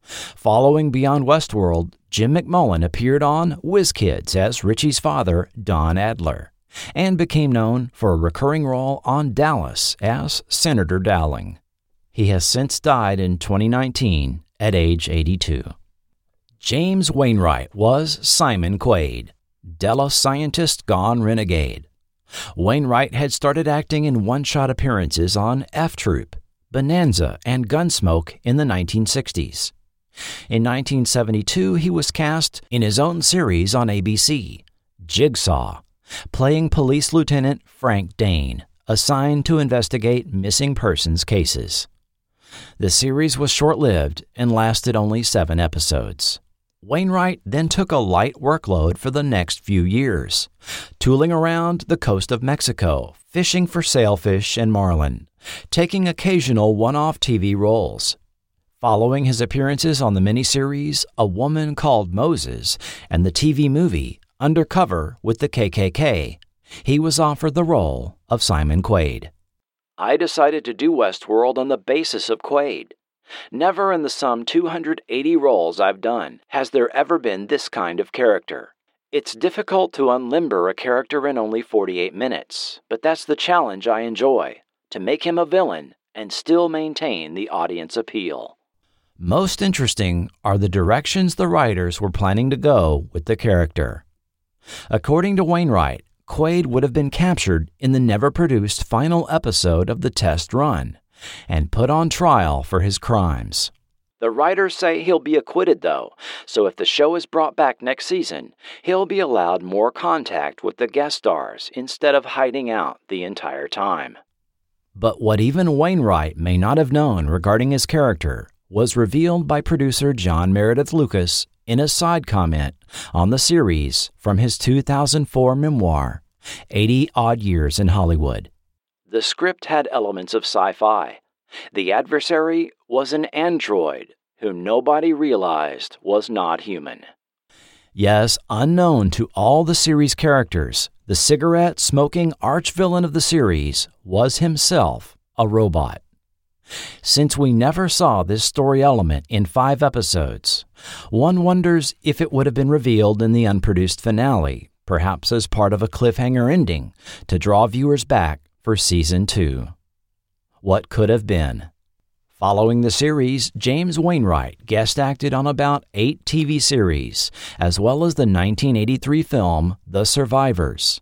Following Beyond Westworld, Jim McMullen appeared on WizKids as Richie's father, Don Adler, and became known for a recurring role on Dallas as Senator Dowling. He has since died in 2019 at age 82. James Wainwright was Simon Quaid, Dallas scientist gone renegade. Wainwright had started acting in one-shot appearances on F Troop, Bonanza, and Gunsmoke in the 1960s. In 1972, he was cast in his own series on ABC, Jigsaw, playing police lieutenant Frank Dane, assigned to investigate missing persons cases. The series was short-lived and lasted only 7 episodes. Wainwright then took a light workload for the next few years, tooling around the coast of Mexico, fishing for sailfish and marlin, taking occasional one-off TV roles. Following his appearances on the miniseries A Woman Called Moses and the TV movie Undercover with the KKK, he was offered the role of Simon Quaid. I decided to do Westworld on the basis of Quaid. Never in the some 280 roles I've done has there ever been this kind of character. It's difficult to unlimber a character in only 48 minutes, but that's the challenge I enjoy, to make him a villain and still maintain the audience appeal. Most interesting are the directions the writers were planning to go with the character. According to Wainwright, Quaid would have been captured in the never-produced final episode of the test run and put on trial for his crimes. The writers say he'll be acquitted, though, so if the show is brought back next season, he'll be allowed more contact with the guest stars instead of hiding out the entire time. But what even Wainwright may not have known regarding his character was revealed by producer John Meredith Lucas in a side comment on the series from his 2004 memoir, 80 Odd Years in Hollywood. The script had elements of sci-fi. The adversary was an android who nobody realized was not human. Yes, unknown to all the series characters, the cigarette-smoking arch-villain of the series was himself a robot. Since we never saw this story element in 5 episodes, one wonders if it would have been revealed in the unproduced finale, perhaps as part of a cliffhanger ending to draw viewers back for Season 2. What could have been? Following the series, James Wainwright guest acted on about 8 TV series, as well as the 1983 film The Survivors.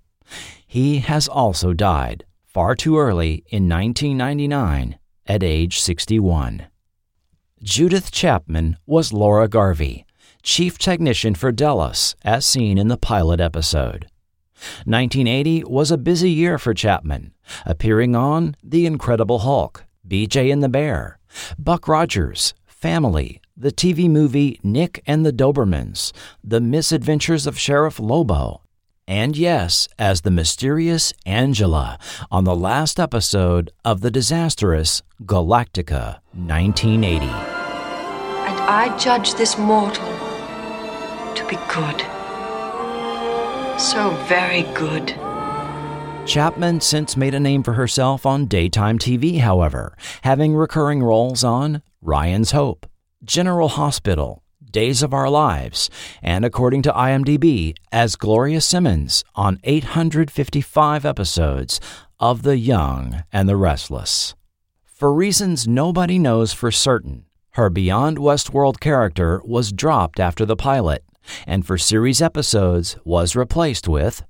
He has also died far too early in 1999 at age 61. Judith Chapman was Laura Garvey, chief technician for Dallas, as seen in the pilot episode. 1980 was a busy year for Chapman, appearing on The Incredible Hulk, BJ and the Bear, Buck Rogers, Family, the TV movie Nick and the Dobermans, The Misadventures of Sheriff Lobo, and yes, as the mysterious Angela on the last episode of the disastrous Galactica 1980. And I judge this mortal to be good. So very good. Chapman since made a name for herself on daytime TV, however, having recurring roles on Ryan's Hope, General Hospital, Days of Our Lives, and according to IMDb, as Gloria Simmons on 855 episodes of The Young and the Restless. For reasons nobody knows for certain, her Beyond Westworld character was dropped after the pilot, and for series episodes was replaced with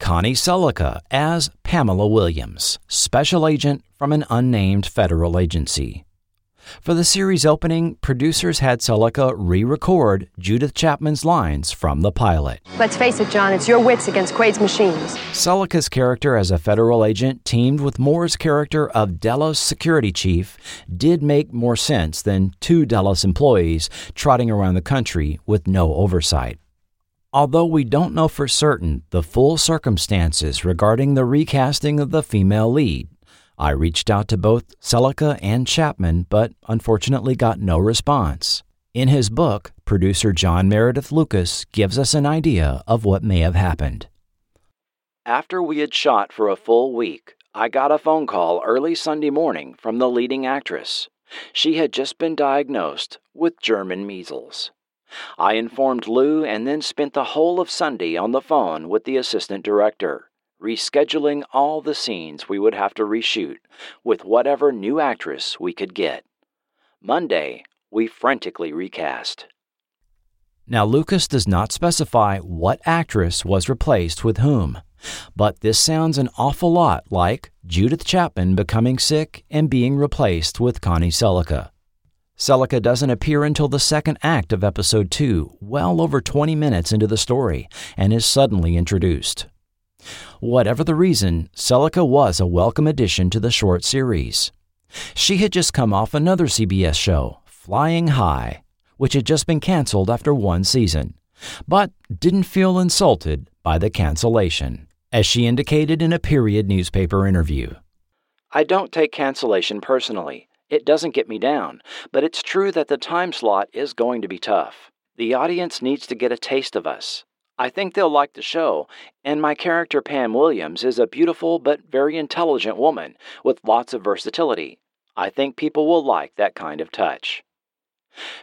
Connie Selica as Pamela Williams, special agent from an unnamed federal agency. For the series opening, producers had Selica re-record Judith Chapman's lines from the pilot. Let's face it, John, it's your wits against Quaid's machines. Selica's character as a federal agent teamed with Moore's character of Dallas security chief did make more sense than 2 Dallas employees trotting around the country with no oversight. Although we don't know for certain the full circumstances regarding the recasting of the female lead, I reached out to both Selica and Chapman, but unfortunately got no response. In his book, producer John Meredith Lucas gives us an idea of what may have happened. After we had shot for a full week, I got a phone call early Sunday morning from the leading actress. She had just been diagnosed with German measles. I informed Lou and then spent the whole of Sunday on the phone with the assistant director, rescheduling all the scenes we would have to reshoot with whatever new actress we could get. Monday, we frantically recast. Now, Lucas does not specify what actress was replaced with whom, but this sounds an awful lot like Judith Chapman becoming sick and being replaced with Connie Selica. Selica doesn't appear until the second act of Episode 2, well over 20 minutes into the story, and is suddenly introduced. Whatever the reason, Selica was a welcome addition to the short series. She had just come off another CBS show, Flying High, which had just been canceled after one season, but didn't feel insulted by the cancellation, as she indicated in a period newspaper interview. I don't take cancellation personally. It doesn't get me down, but it's true that the time slot is going to be tough. The audience needs to get a taste of us. I think they'll like the show, and my character Pam Williams is a beautiful but very intelligent woman with lots of versatility. I think people will like that kind of touch.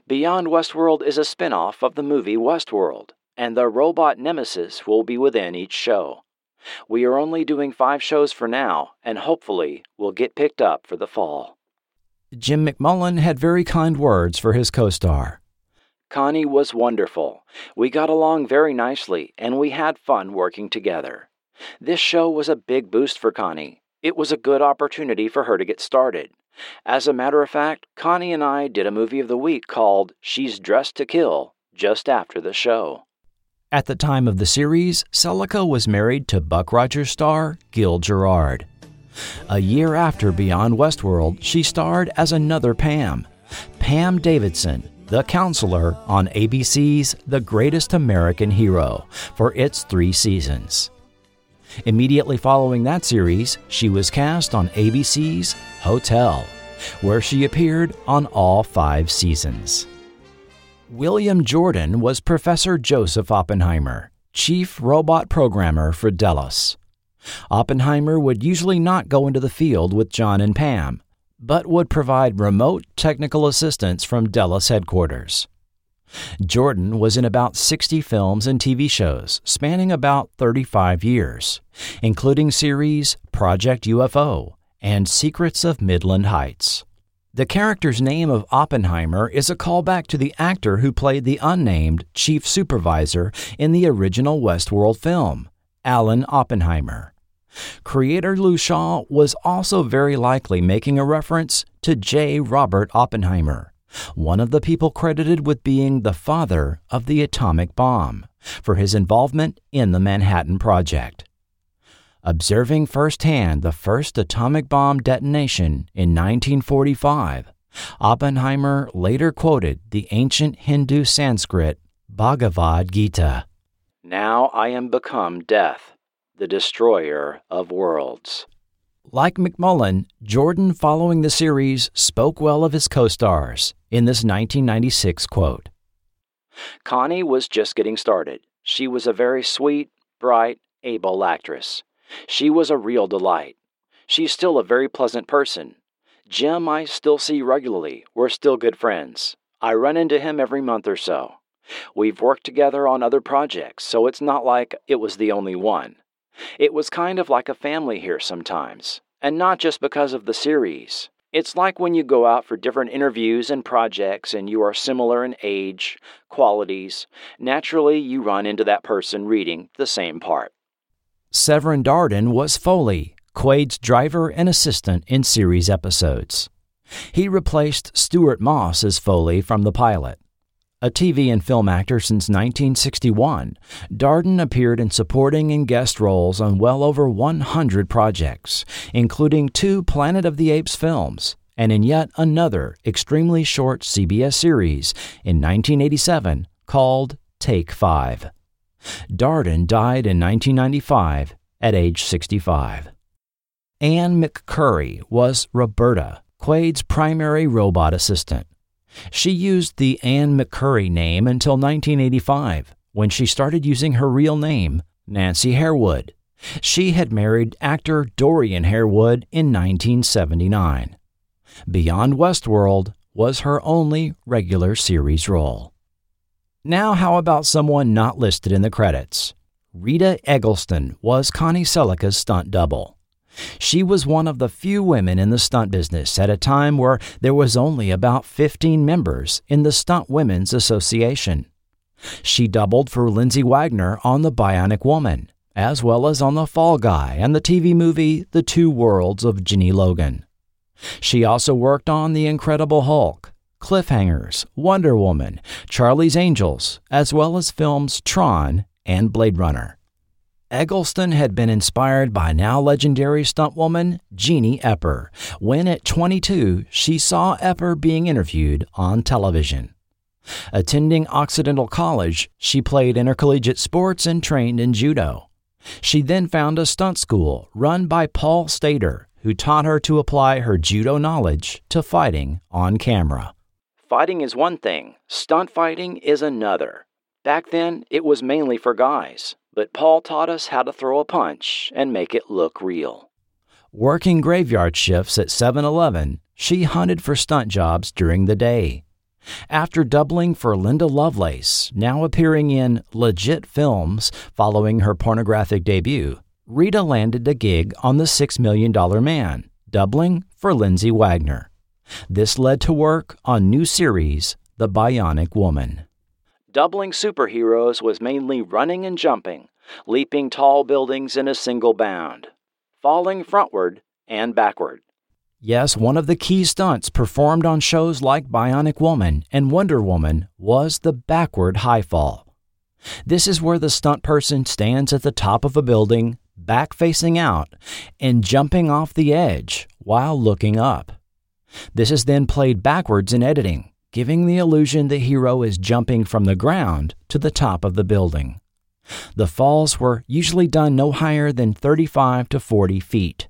Beyond Westworld is a spin-off of the movie Westworld, and the robot nemesis will be within each show. We are only doing 5 shows for now, and hopefully we'll get picked up for the fall. Jim McMullen had very kind words for his co-star. Connie was wonderful. We got along very nicely, and we had fun working together. This show was a big boost for Connie. It was a good opportunity for her to get started. As a matter of fact, Connie and I did a movie of the week called She's Dressed to Kill just after the show. At the time of the series, Selica was married to Buck Rogers star Gil Gerard. A year after Beyond Westworld, she starred as another Pam, Pam Davidson, the counselor on ABC's The Greatest American Hero, for its 3 seasons. Immediately following that series, she was cast on ABC's Hotel, where she appeared on all 5 seasons. William Jordan was Professor Joseph Oppenheimer, chief robot programmer for Dallas. Oppenheimer would usually not go into the field with John and Pam, but would provide remote technical assistance from Dallas headquarters. Jordan was in about 60 films and TV shows, spanning about 35 years, including series Project UFO and Secrets of Midland Heights. The character's name of Oppenheimer is a callback to the actor who played the unnamed chief supervisor in the original Westworld film, Alan Oppenheimer. Creator Lou Shaw was also very likely making a reference to J. Robert Oppenheimer, one of the people credited with being the father of the atomic bomb, for his involvement in the Manhattan Project. Observing firsthand the first atomic bomb detonation in 1945, Oppenheimer later quoted the ancient Hindu Sanskrit Bhagavad Gita. Now I am become death, the destroyer of worlds. Like McMullen, Jordan, following the series, spoke well of his co-stars in this 1996 quote. Connie was just getting started. She was a very sweet, bright, able actress. She was a real delight. She's still a very pleasant person. Jim I still see regularly. We're still good friends. I run into him every month or so. We've worked together on other projects, so it's not like it was the only one. It was kind of like a family here sometimes, and not just because of the series. It's like when you go out for different interviews and projects and you are similar in age, qualities. Naturally, you run into that person reading the same part. Severin Darden was Foley, Quaid's driver and assistant in series episodes. He replaced Stuart Moss as Foley from the pilot. A TV and film actor since 1961, Darden appeared in supporting and guest roles on well over 100 projects, including 2 Planet of the Apes films, and in yet another extremely short CBS series in 1987 called Take 5. Darden died in 1995 at age 65. Anne McCurry was Roberta, Quaid's primary robot assistant. She used the Anne McCurry name until 1985, when she started using her real name, Nancy Harewood. She had married actor Dorian Harewood in 1979. Beyond Westworld was her only regular series role. Now how about someone not listed in the credits? Rita Eggleston was Connie Selica's stunt double. She was one of the few women in the stunt business at a time where there was only about 15 members in the Stunt Women's Association. She doubled for Lindsay Wagner on The Bionic Woman, as well as on The Fall Guy and the TV movie The Two Worlds of Jenny Logan. She also worked on The Incredible Hulk, Cliffhangers, Wonder Woman, Charlie's Angels, as well as films Tron and Blade Runner. Eggleston had been inspired by now legendary stuntwoman Jeannie Epper when at 22 she saw Epper being interviewed on television. Attending Occidental College, she played intercollegiate sports and trained in judo. She then found a stunt school run by Paul Stader, who taught her to apply her judo knowledge to fighting on camera. Fighting is one thing, stunt fighting is another. Back then, it was mainly for guys, but Paul taught us how to throw a punch and make it look real. Working graveyard shifts at 7-Eleven, she hunted for stunt jobs during the day. After doubling for Linda Lovelace, now appearing in Legit Films following her pornographic debut, Rita landed a gig on The $6 Million Man, doubling for Lindsay Wagner. This led to work on new series The Bionic Woman. Doubling superheroes was mainly running and jumping, leaping tall buildings in a single bound, falling frontward and backward. Yes, one of the key stunts performed on shows like Bionic Woman and Wonder Woman was the backward high fall. This is where the stunt person stands at the top of a building, back facing out, and jumping off the edge while looking up. This is then played backwards in editing, giving the illusion the hero is jumping from the ground to the top of the building. The falls were usually done no higher than 35 to 40 feet.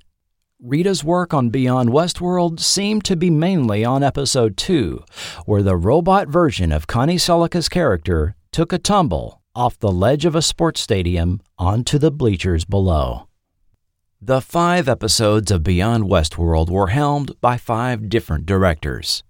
Rita's work on Beyond Westworld seemed to be mainly on Episode 2, where the robot version of Connie Selica's character took a tumble off the ledge of a sports stadium onto the bleachers below. The 5 episodes of Beyond Westworld were helmed by 5 different directors.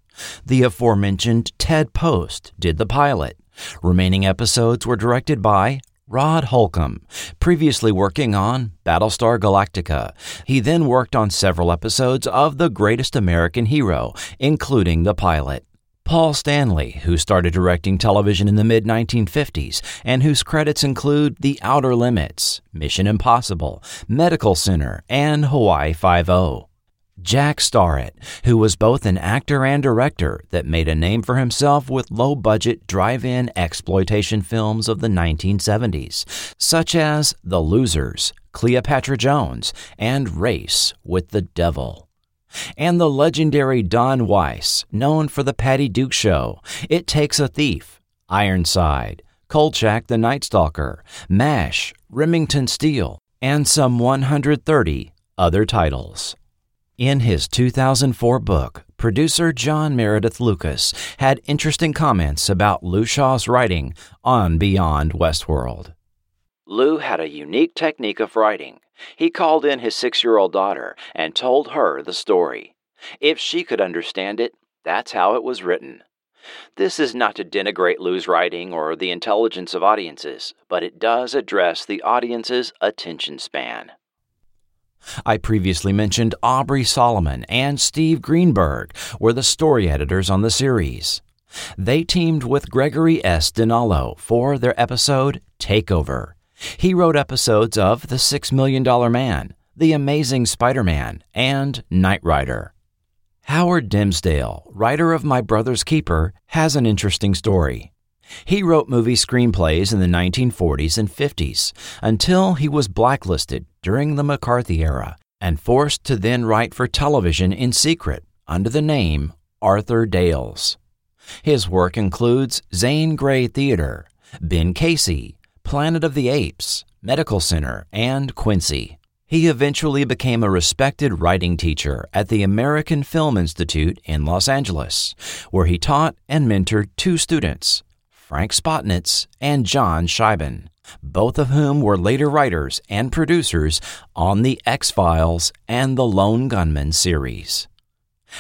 The aforementioned Ted Post did the pilot. Remaining episodes were directed by Rod Holcomb, previously working on Battlestar Galactica. He then worked on several episodes of The Greatest American Hero, including the pilot. Paul Stanley, who started directing television in the mid-1950s and whose credits include The Outer Limits, Mission Impossible, Medical Center, and Hawaii Five-0. Jack Starrett, who was both an actor and director that made a name for himself with low-budget drive-in exploitation films of the 1970s, such as The Losers, Cleopatra Jones, and Race with the Devil. And the legendary Don Weiss, known for The Patty Duke Show, It Takes a Thief, Ironside, Kolchak the Night Stalker, MASH, Remington Steele, and some 130 other titles. In his 2004 book, producer John Meredith Lucas had interesting comments about Lou Shaw's writing on Beyond Westworld. Lou had a unique technique of writing. He called in his 6-year-old daughter and told her the story. If she could understand it, that's how it was written. This is not to denigrate Lou's writing or the intelligence of audiences, but it does address the audience's attention span. I previously mentioned Aubrey Solomon and Steve Greenberg were the story editors on the series. They teamed with Gregory S. Dinallo for their episode Takeover. He wrote episodes of The $6 Million Man, The Amazing Spider-Man, and Knight Rider. Howard Dimsdale, writer of My Brother's Keeper, has an interesting story. He wrote movie screenplays in the 1940s and 50s until he was blacklisted during the McCarthy era and forced to then write for television in secret under the name Arthur Dales. His work includes Zane Grey Theater, Ben Casey, Planet of the Apes, Medical Center, and Quincy. He eventually became a respected writing teacher at the American Film Institute in Los Angeles, where he taught and mentored two students, Frank Spotnitz and John Scheiben, both of whom were later writers and producers on The X-Files and The Lone Gunman series.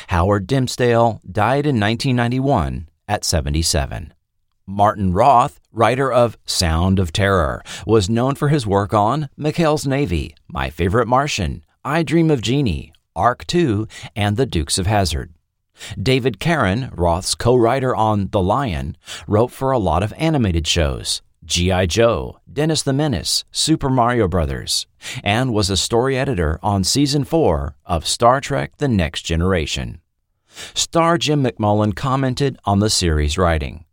Howard Dimsdale died in 1991 at 77. Martin Roth, writer of Sound of Terror, was known for his work on McHale's Navy, My Favorite Martian, I Dream of Jeannie, Arc 2, and The Dukes of Hazzard. David Caron, Roth's co-writer on The Lion, wrote for a lot of animated shows, G.I. Joe, Dennis the Menace, Super Mario Brothers, and was a story editor on Season 4 of Star Trek The Next Generation. Star Jim McMullen commented on the series' writing.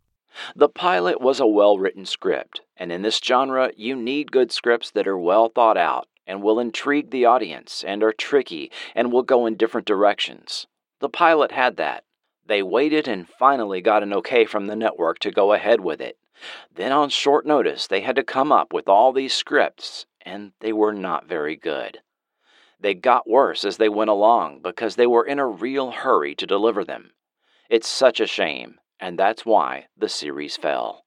The pilot was a well-written script, and in this genre you need good scripts that are well thought out and will intrigue the audience and are tricky and will go in different directions. The pilot had that. They waited and finally got an okay from the network to go ahead with it. Then on short notice they had to come up with all these scripts, and they were not very good. They got worse as they went along because they were in a real hurry to deliver them. It's such a shame. And that's why the series fell.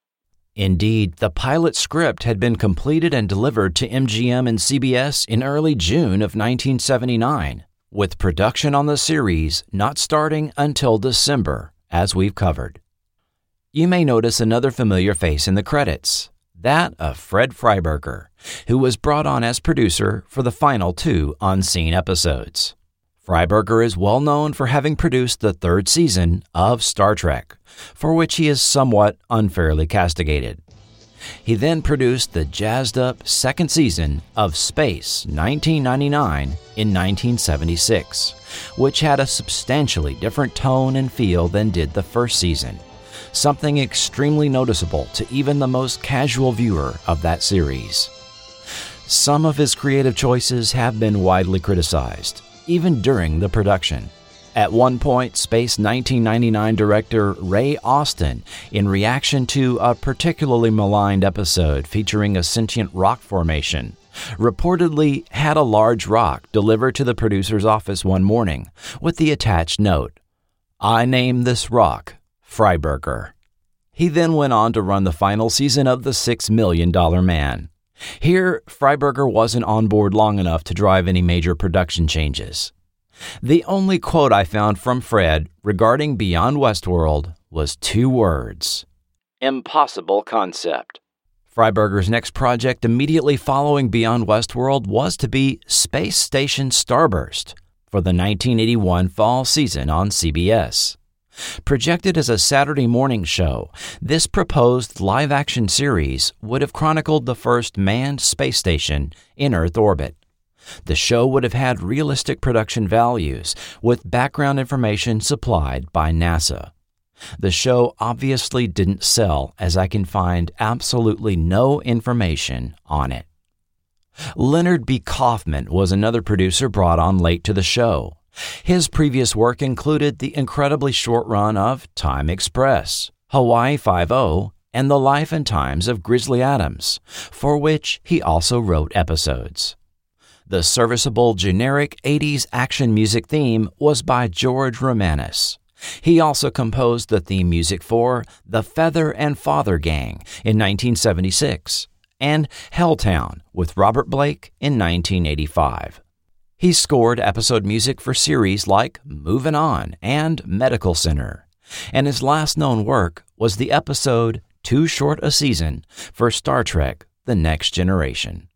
Indeed, the pilot script had been completed and delivered to MGM and CBS in early June of 1979, with production on the series not starting until December, as we've covered. You may notice another familiar face in the credits, that of Fred Freiberger, who was brought on as producer for the final two unseen episodes. Freiberger is well known for having produced the third season of Star Trek, for which he is somewhat unfairly castigated. He then produced the jazzed-up second season of Space 1999 in 1976, which had a substantially different tone and feel than did the first season, something extremely noticeable to even the most casual viewer of that series. Some of his creative choices have been widely criticized, even during the production. At one point, Space 1999 director Ray Austin, in reaction to a particularly maligned episode featuring a sentient rock formation, reportedly had a large rock delivered to the producer's office one morning with the attached note, "I name this rock Freiberger." He then went on to run the final season of The $6 Million Man. Here, Freiberger wasn't on board long enough to drive any major production changes. The only quote I found from Fred regarding Beyond Westworld was two words: impossible concept. Freiberger's next project immediately following Beyond Westworld was to be Space Station Starburst for the 1981 fall season on CBS. Projected as a Saturday morning show, this proposed live-action series would have chronicled the first manned space station in Earth orbit. The show would have had realistic production values, with background information supplied by NASA. The show obviously didn't sell, as I can find absolutely no information on it. Leonard B. Kaufman was another producer brought on late to the show. His previous work included the incredibly short run of Time Express, Hawaii Five-0, and The Life and Times of Grizzly Adams, for which he also wrote episodes. The serviceable generic 80s action music theme was by George Romanes. He also composed the theme music for The Feather and Father Gang in 1976 and Helltown with Robert Blake in 1985. He scored episode music for series like Movin' On and Medical Center, and his last known work was the episode Too Short a Season for Star Trek The Next Generation.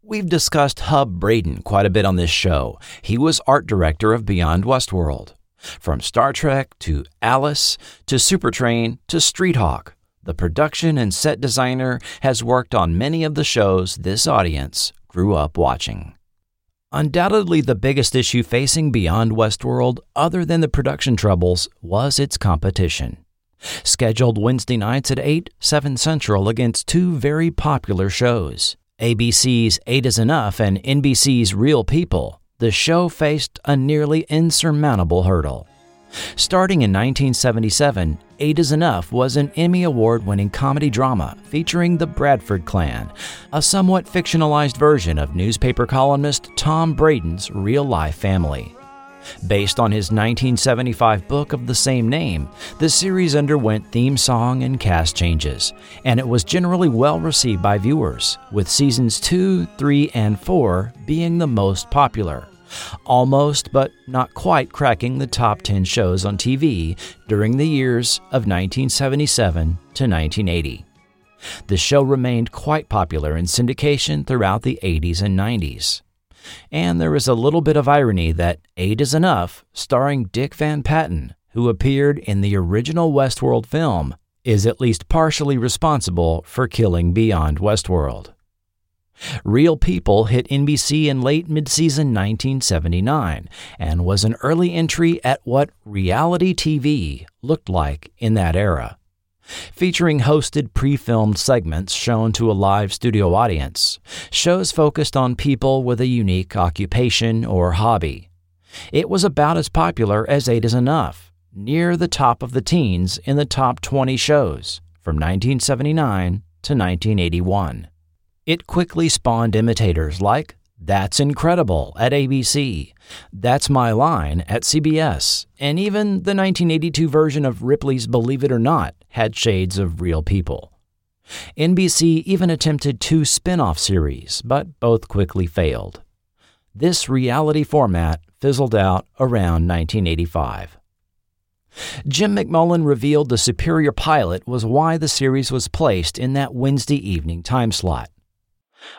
We've discussed Hub Braden quite a bit on this show. He was art director of Beyond Westworld. From Star Trek to Alice to Supertrain to Streethawk, the production and set designer has worked on many of the shows this audience grew up watching. Undoubtedly, the biggest issue facing Beyond Westworld, other than the production troubles, was its competition. Scheduled Wednesday nights at 8, 7 Central against two very popular shows, ABC's 8 is Enough and NBC's Real People, the show faced a nearly insurmountable hurdle. Starting in 1977, Eight is Enough was an Emmy Award-winning comedy-drama featuring the Bradford clan, a somewhat fictionalized version of newspaper columnist Tom Braden's real-life family. Based on his 1975 book of the same name, the series underwent theme song and cast changes, and it was generally well received by viewers, with seasons 2, 3, and 4 being the most popular, almost but not quite cracking the top 10 shows on TV during the years of 1977 to 1980. The show remained quite popular in syndication throughout the 80s and 90s. And there is a little bit of irony that Eight is Enough, starring Dick Van Patten, who appeared in the original Westworld film, is at least partially responsible for killing Beyond Westworld. Real People hit NBC in late mid-season 1979 and was an early entry at what reality TV looked like in that era. Featuring hosted pre-filmed segments shown to a live studio audience, shows focused on people with a unique occupation or hobby. It was about as popular as Eight is Enough, near the top of the teens in the top 20 shows from 1979 to 1981. It quickly spawned imitators like That's Incredible at ABC, That's My Line at CBS, and even the 1982 version of Ripley's Believe It or Not had shades of Real People. NBC even attempted 2 spin-off series, but both quickly failed. This reality format fizzled out around 1985. Jim McMullen revealed the superior pilot was why the series was placed in that Wednesday evening time slot.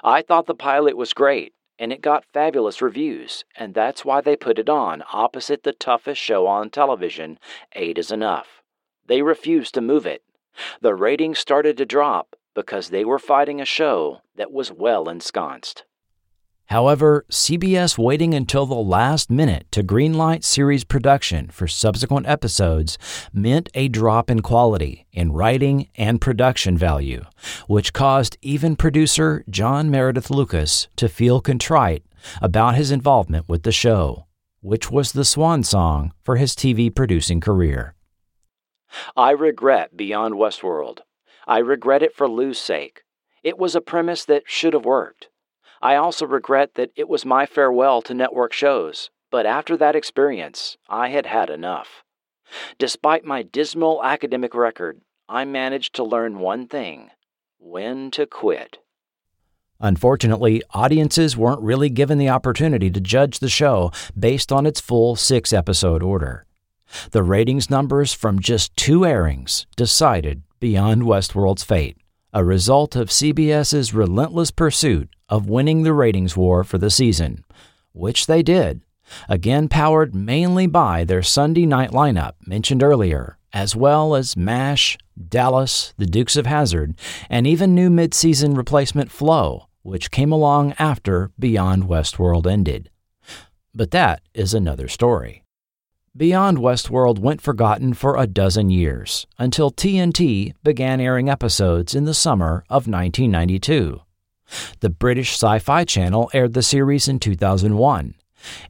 I thought the pilot was great, and it got fabulous reviews, and that's why they put it on opposite the toughest show on television, Eight is Enough. They refused to move it. The ratings started to drop because they were fighting a show that was well ensconced. However, CBS waiting until the last minute to greenlight series production for subsequent episodes meant a drop in quality in writing and production value, which caused even producer John Meredith Lucas to feel contrite about his involvement with the show, which was the swan song for his TV producing career. I regret Beyond Westworld. I regret it for Lou's sake. It was a premise that should have worked. I also regret that it was my farewell to network shows, but after that experience, I had had enough. Despite my dismal academic record, I managed to learn one thing: when to quit. Unfortunately, audiences weren't really given the opportunity to judge the show based on its full 6-episode order. The ratings numbers from just 2 airings decided Beyond Westworld's fate, a result of CBS's relentless pursuit of winning the ratings war for the season, which they did, again powered mainly by their Sunday night lineup mentioned earlier, as well as MASH, Dallas, The Dukes of Hazzard, and even new mid-season replacement Flo, which came along after Beyond Westworld ended. But that is another story. Beyond Westworld went forgotten for a dozen years, until TNT began airing episodes in the summer of 1992. The British Sci-Fi Channel aired the series in 2001,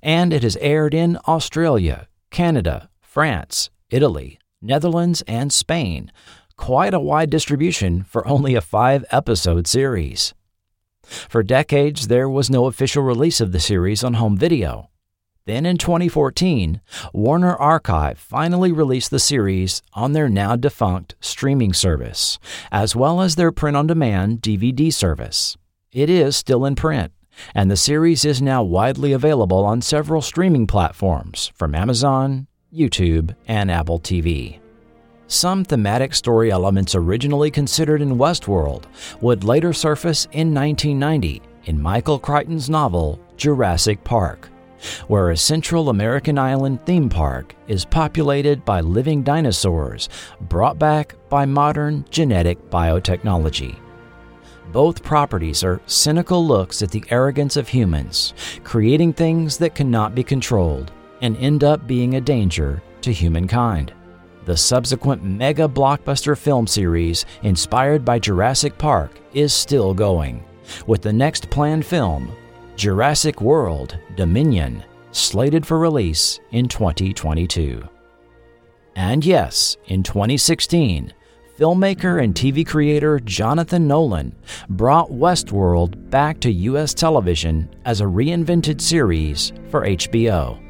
and it has aired in Australia, Canada, France, Italy, Netherlands, and Spain. Quite a wide distribution for only a 5-episode series. For decades, there was no official release of the series on home video. Then in 2014, Warner Archive finally released the series on their now-defunct streaming service, as well as their print-on-demand DVD service. It is still in print, and the series is now widely available on several streaming platforms from Amazon, YouTube, and Apple TV. Some thematic story elements originally considered in Westworld would later surface in 1990 in Michael Crichton's novel Jurassic Park, where a Central American island theme park is populated by living dinosaurs brought back by modern genetic biotechnology. Both properties are cynical looks at the arrogance of humans, creating things that cannot be controlled and end up being a danger to humankind. The subsequent mega blockbuster film series inspired by Jurassic Park is still going, with the next planned film, Jurassic World Dominion, slated for release in 2022. And yes, in 2016, filmmaker and TV creator Jonathan Nolan brought Westworld back to U.S. television as a reinvented series for HBO.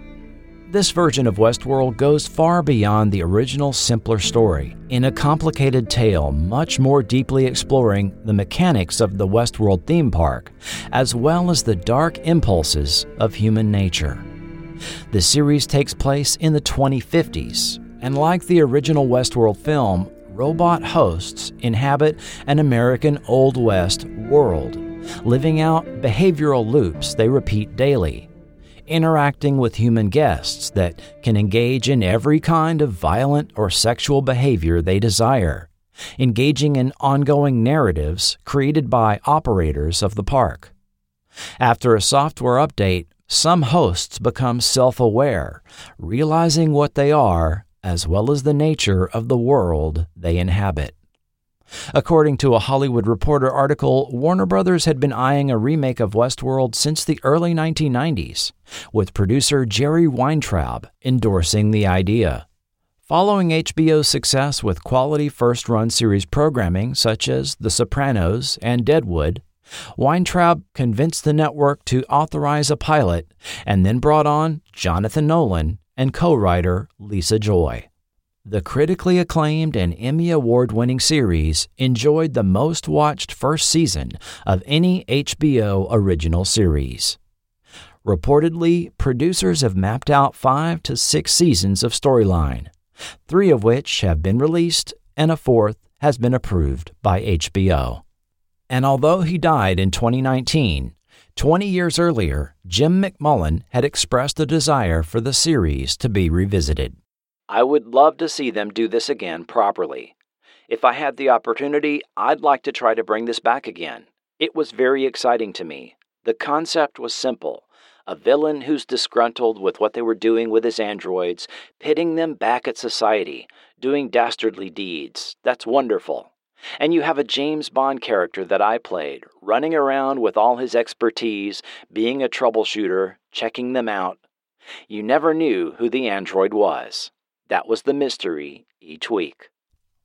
This version of Westworld goes far beyond the original simpler story in a complicated tale much more deeply exploring the mechanics of the Westworld theme park, as well as the dark impulses of human nature. The series takes place in the 2050s, and like the original Westworld film, robot hosts inhabit an American Old West world, living out behavioral loops they repeat daily, interacting with human guests that can engage in every kind of violent or sexual behavior they desire, engaging in ongoing narratives created by operators of the park. After a software update, some hosts become self-aware, realizing what they are as well as the nature of the world they inhabit. According to a Hollywood Reporter article, Warner Brothers had been eyeing a remake of Westworld since the early 1990s, with producer Jerry Weintraub endorsing the idea. Following HBO's success with quality first-run series programming such as The Sopranos and Deadwood, Weintraub convinced the network to authorize a pilot and then brought on Jonathan Nolan and co-writer Lisa Joy. The critically acclaimed and Emmy Award-winning series enjoyed the most-watched first season of any HBO original series. Reportedly, producers have mapped out 5 to 6 seasons of storyline, 3 of which have been released and a 4th has been approved by HBO. And although he died in 2019, 20 years earlier, Jim McMullen had expressed a desire for the series to be revisited. I would love to see them do this again properly. If I had the opportunity, I'd like to try to bring this back again. It was very exciting to me. The concept was simple. A villain who's disgruntled with what they were doing with his androids, pitting them back at society, doing dastardly deeds. That's wonderful. And you have a James Bond character that I played, running around with all his expertise, being a troubleshooter, checking them out. You never knew who the android was. That was the mystery each week.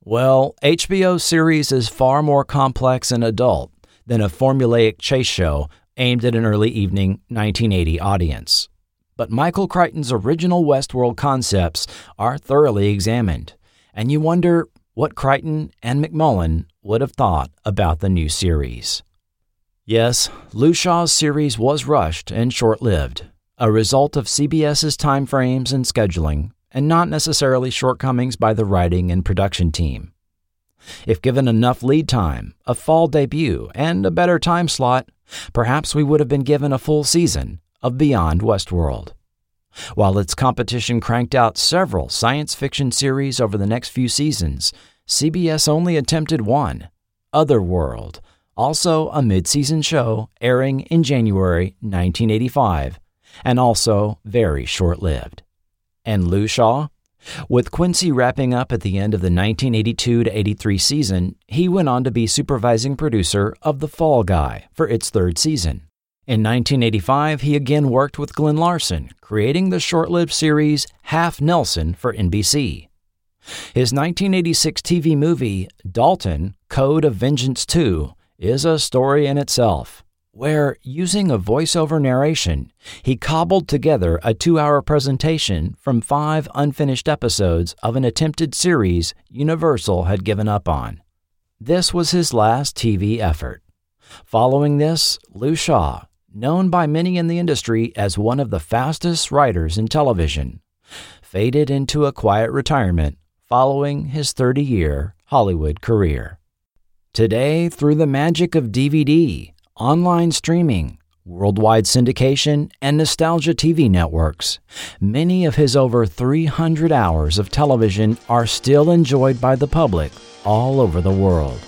Well, HBO's series is far more complex and adult than a formulaic chase show aimed at an early evening 1980 audience. But Michael Crichton's original Westworld concepts are thoroughly examined, and you wonder what Crichton and McMullen would have thought about the new series. Yes, Lou Shaw's series was rushed and short-lived, a result of CBS's timeframes and scheduling, and not necessarily shortcomings by the writing and production team. If given enough lead time, a fall debut, and a better time slot, perhaps we would have been given a full season of Beyond Westworld. While its competition cranked out several science fiction series over the next few seasons, CBS only attempted one, Otherworld, also a mid-season show airing in January 1985, and also very short-lived. And Lou Shaw? With Quincy wrapping up at the end of the 1982-83 season, he went on to be supervising producer of The Fall Guy for its 3rd season. In 1985, he again worked with Glenn Larson, creating the short-lived series Half Nelson for NBC. His 1986 TV movie, Dalton, Code of Vengeance 2, is a story in itself, where, using a voiceover narration, he cobbled together a 2-hour presentation from 5 unfinished episodes of an attempted series Universal had given up on. This was his last TV effort. Following this, Lou Shaw, known by many in the industry as one of the fastest writers in television, faded into a quiet retirement following his 30-year Hollywood career. Today, through the magic of DVD, online streaming, worldwide syndication, and nostalgia TV networks, many of his over 300 hours of television are still enjoyed by the public all over the world.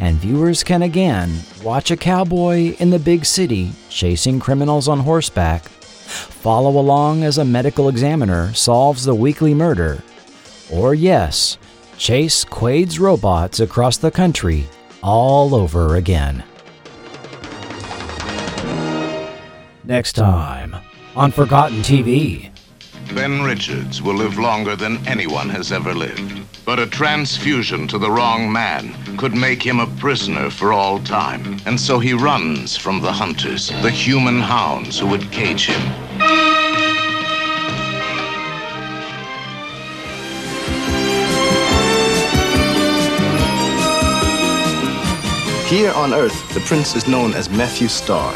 And viewers can again watch a cowboy in the big city chasing criminals on horseback, follow along as a medical examiner solves the weekly murder, or yes, chase Quaid's robots across the country all over again. Next time on Forgotten TV. Ben Richards will live longer than anyone has ever lived. But a transfusion to the wrong man could make him a prisoner for all time. And so he runs from the hunters, the human hounds who would cage him. Here on Earth, the prince is known as Matthew Starr.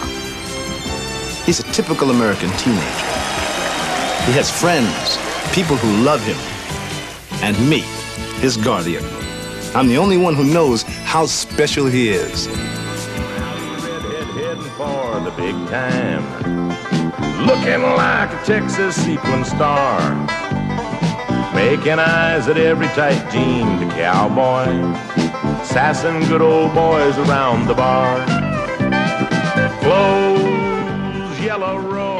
He's a typical American teenager. He has friends, people who love him, and me, his guardian. I'm the only one who knows how special he is. Redhead heading for the big time. Looking like a Texas sequin star. Making eyes at every tight jean, the cowboy. Sassing good old boys around the bar. Close yellow road.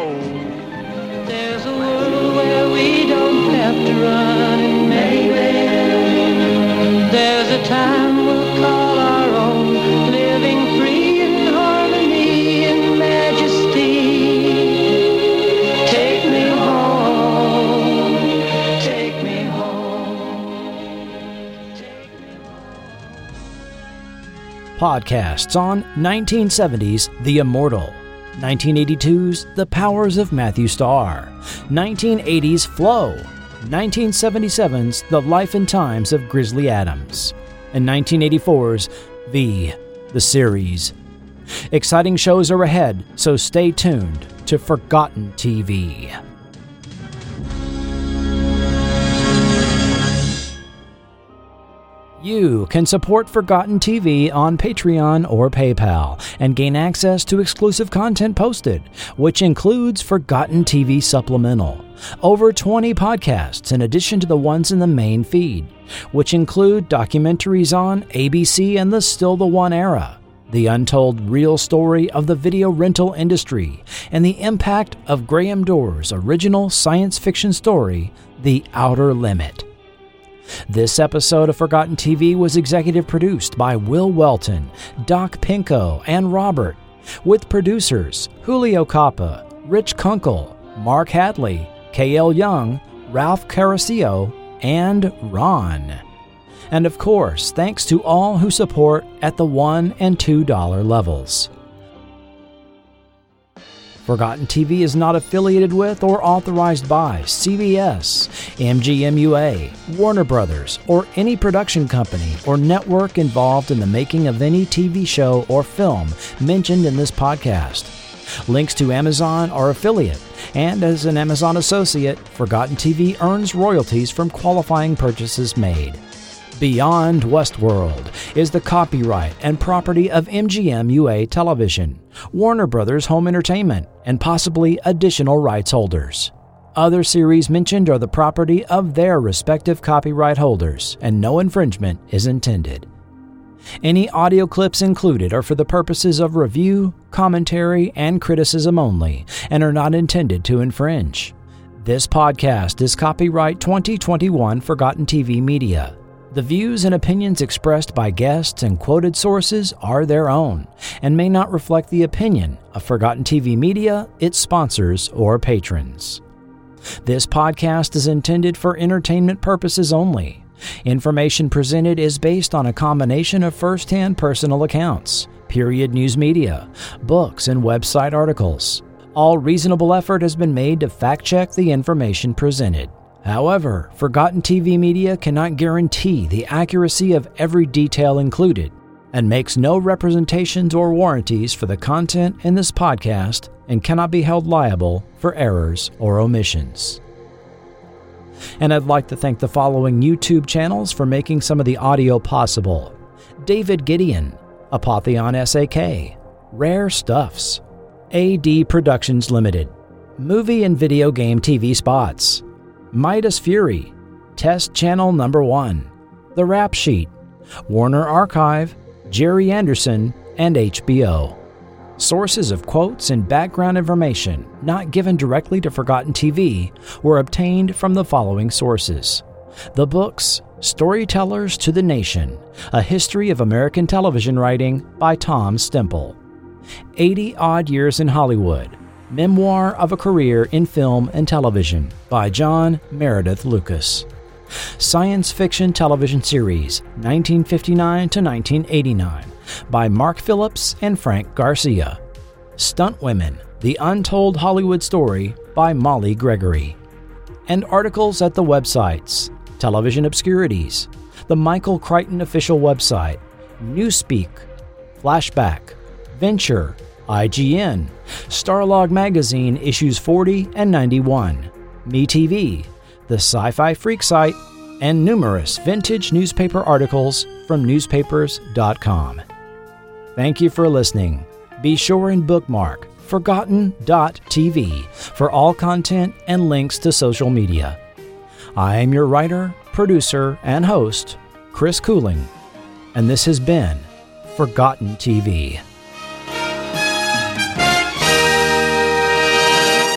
There's a world where we don't have to run and maybe there's a time we'll call our own, living free in harmony and majesty. Take me home, take me home, take me home. Podcasts on 1970's The Immortal, 1982's The Powers of Matthew Starr, 1980's Flow, 1977's The Life and Times of Grizzly Adams, and 1984's The Series. Exciting shows are ahead, so stay tuned to Forgotten TV. You can support Forgotten TV on Patreon or PayPal and gain access to exclusive content posted, which includes Forgotten TV Supplemental, over 20 podcasts in addition to the ones in the main feed, which include documentaries on ABC and the Still the One era, the untold real story of the video rental industry, and the impact of Graham Dore's original science fiction story, The Outer Limit. This episode of Forgotten TV was executive produced by Will Welton, Doc Pinko, and Robert, with producers Julio Capa, Rich Kunkel, Mark Hadley, K.L. Young, Ralph Caracio, and Ron. And of course, thanks to all who support at the $1 and $2 levels. Forgotten TV is not affiliated with or authorized by CBS, MGMUA, Warner Brothers, or any production company or network involved in the making of any TV show or film mentioned in this podcast. Links to Amazon are affiliate, and as an Amazon associate, Forgotten TV earns royalties from qualifying purchases made. Beyond Westworld is the copyright and property of MGMUA Television, Warner Brothers Home Entertainment, and possibly additional rights holders. Other series mentioned are the property of their respective copyright holders, and no infringement is intended. Any audio clips included are for the purposes of review, commentary, and criticism only, and are not intended to infringe. This podcast is copyright 2021 Forgotten TV Media. The views and opinions expressed by guests and quoted sources are their own and may not reflect the opinion of Forgotten TV Media, its sponsors, or patrons. This podcast is intended for entertainment purposes only. Information presented is based on a combination of first-hand personal accounts, period news media, books, and website articles. All reasonable effort has been made to fact-check the information presented. However, Forgotten TV Media cannot guarantee the accuracy of every detail included and makes no representations or warranties for the content in this podcast and cannot be held liable for errors or omissions. And I'd like to thank the following YouTube channels for making some of the audio possible: David Gideon, Apotheon SAK, Rare Stuffs, AD Productions Limited, Movie and Video Game TV Spots, Midas Fury, Test Channel Number 1, The Rap Sheet, Warner Archive, Jerry Anderson, and HBO. Sources of quotes and background information not given directly to Forgotten TV were obtained from the following sources: the books Storytellers to the Nation, A History of American Television Writing by Tom Stemple, 80 Odd Years in Hollywood, Memoir of a Career in Film and Television by John Meredith Lucas. Science Fiction Television Series 1959 to 1989 by Mark Phillips and Frank Garcia. Stunt Women: The Untold Hollywood Story by Molly Gregory. And articles at the websites Television Obscurities, the Michael Crichton official website, Newspeak, Flashback, Venture, IGN, Starlog Magazine issues 40 and 91, MeTV, the Sci-Fi Freak site, and numerous vintage newspaper articles from newspapers.com. Thank you for listening. Be sure and bookmark forgotten.tv for all content and links to social media. I am your writer, producer, and host, Chris Cooling, and this has been Forgotten TV.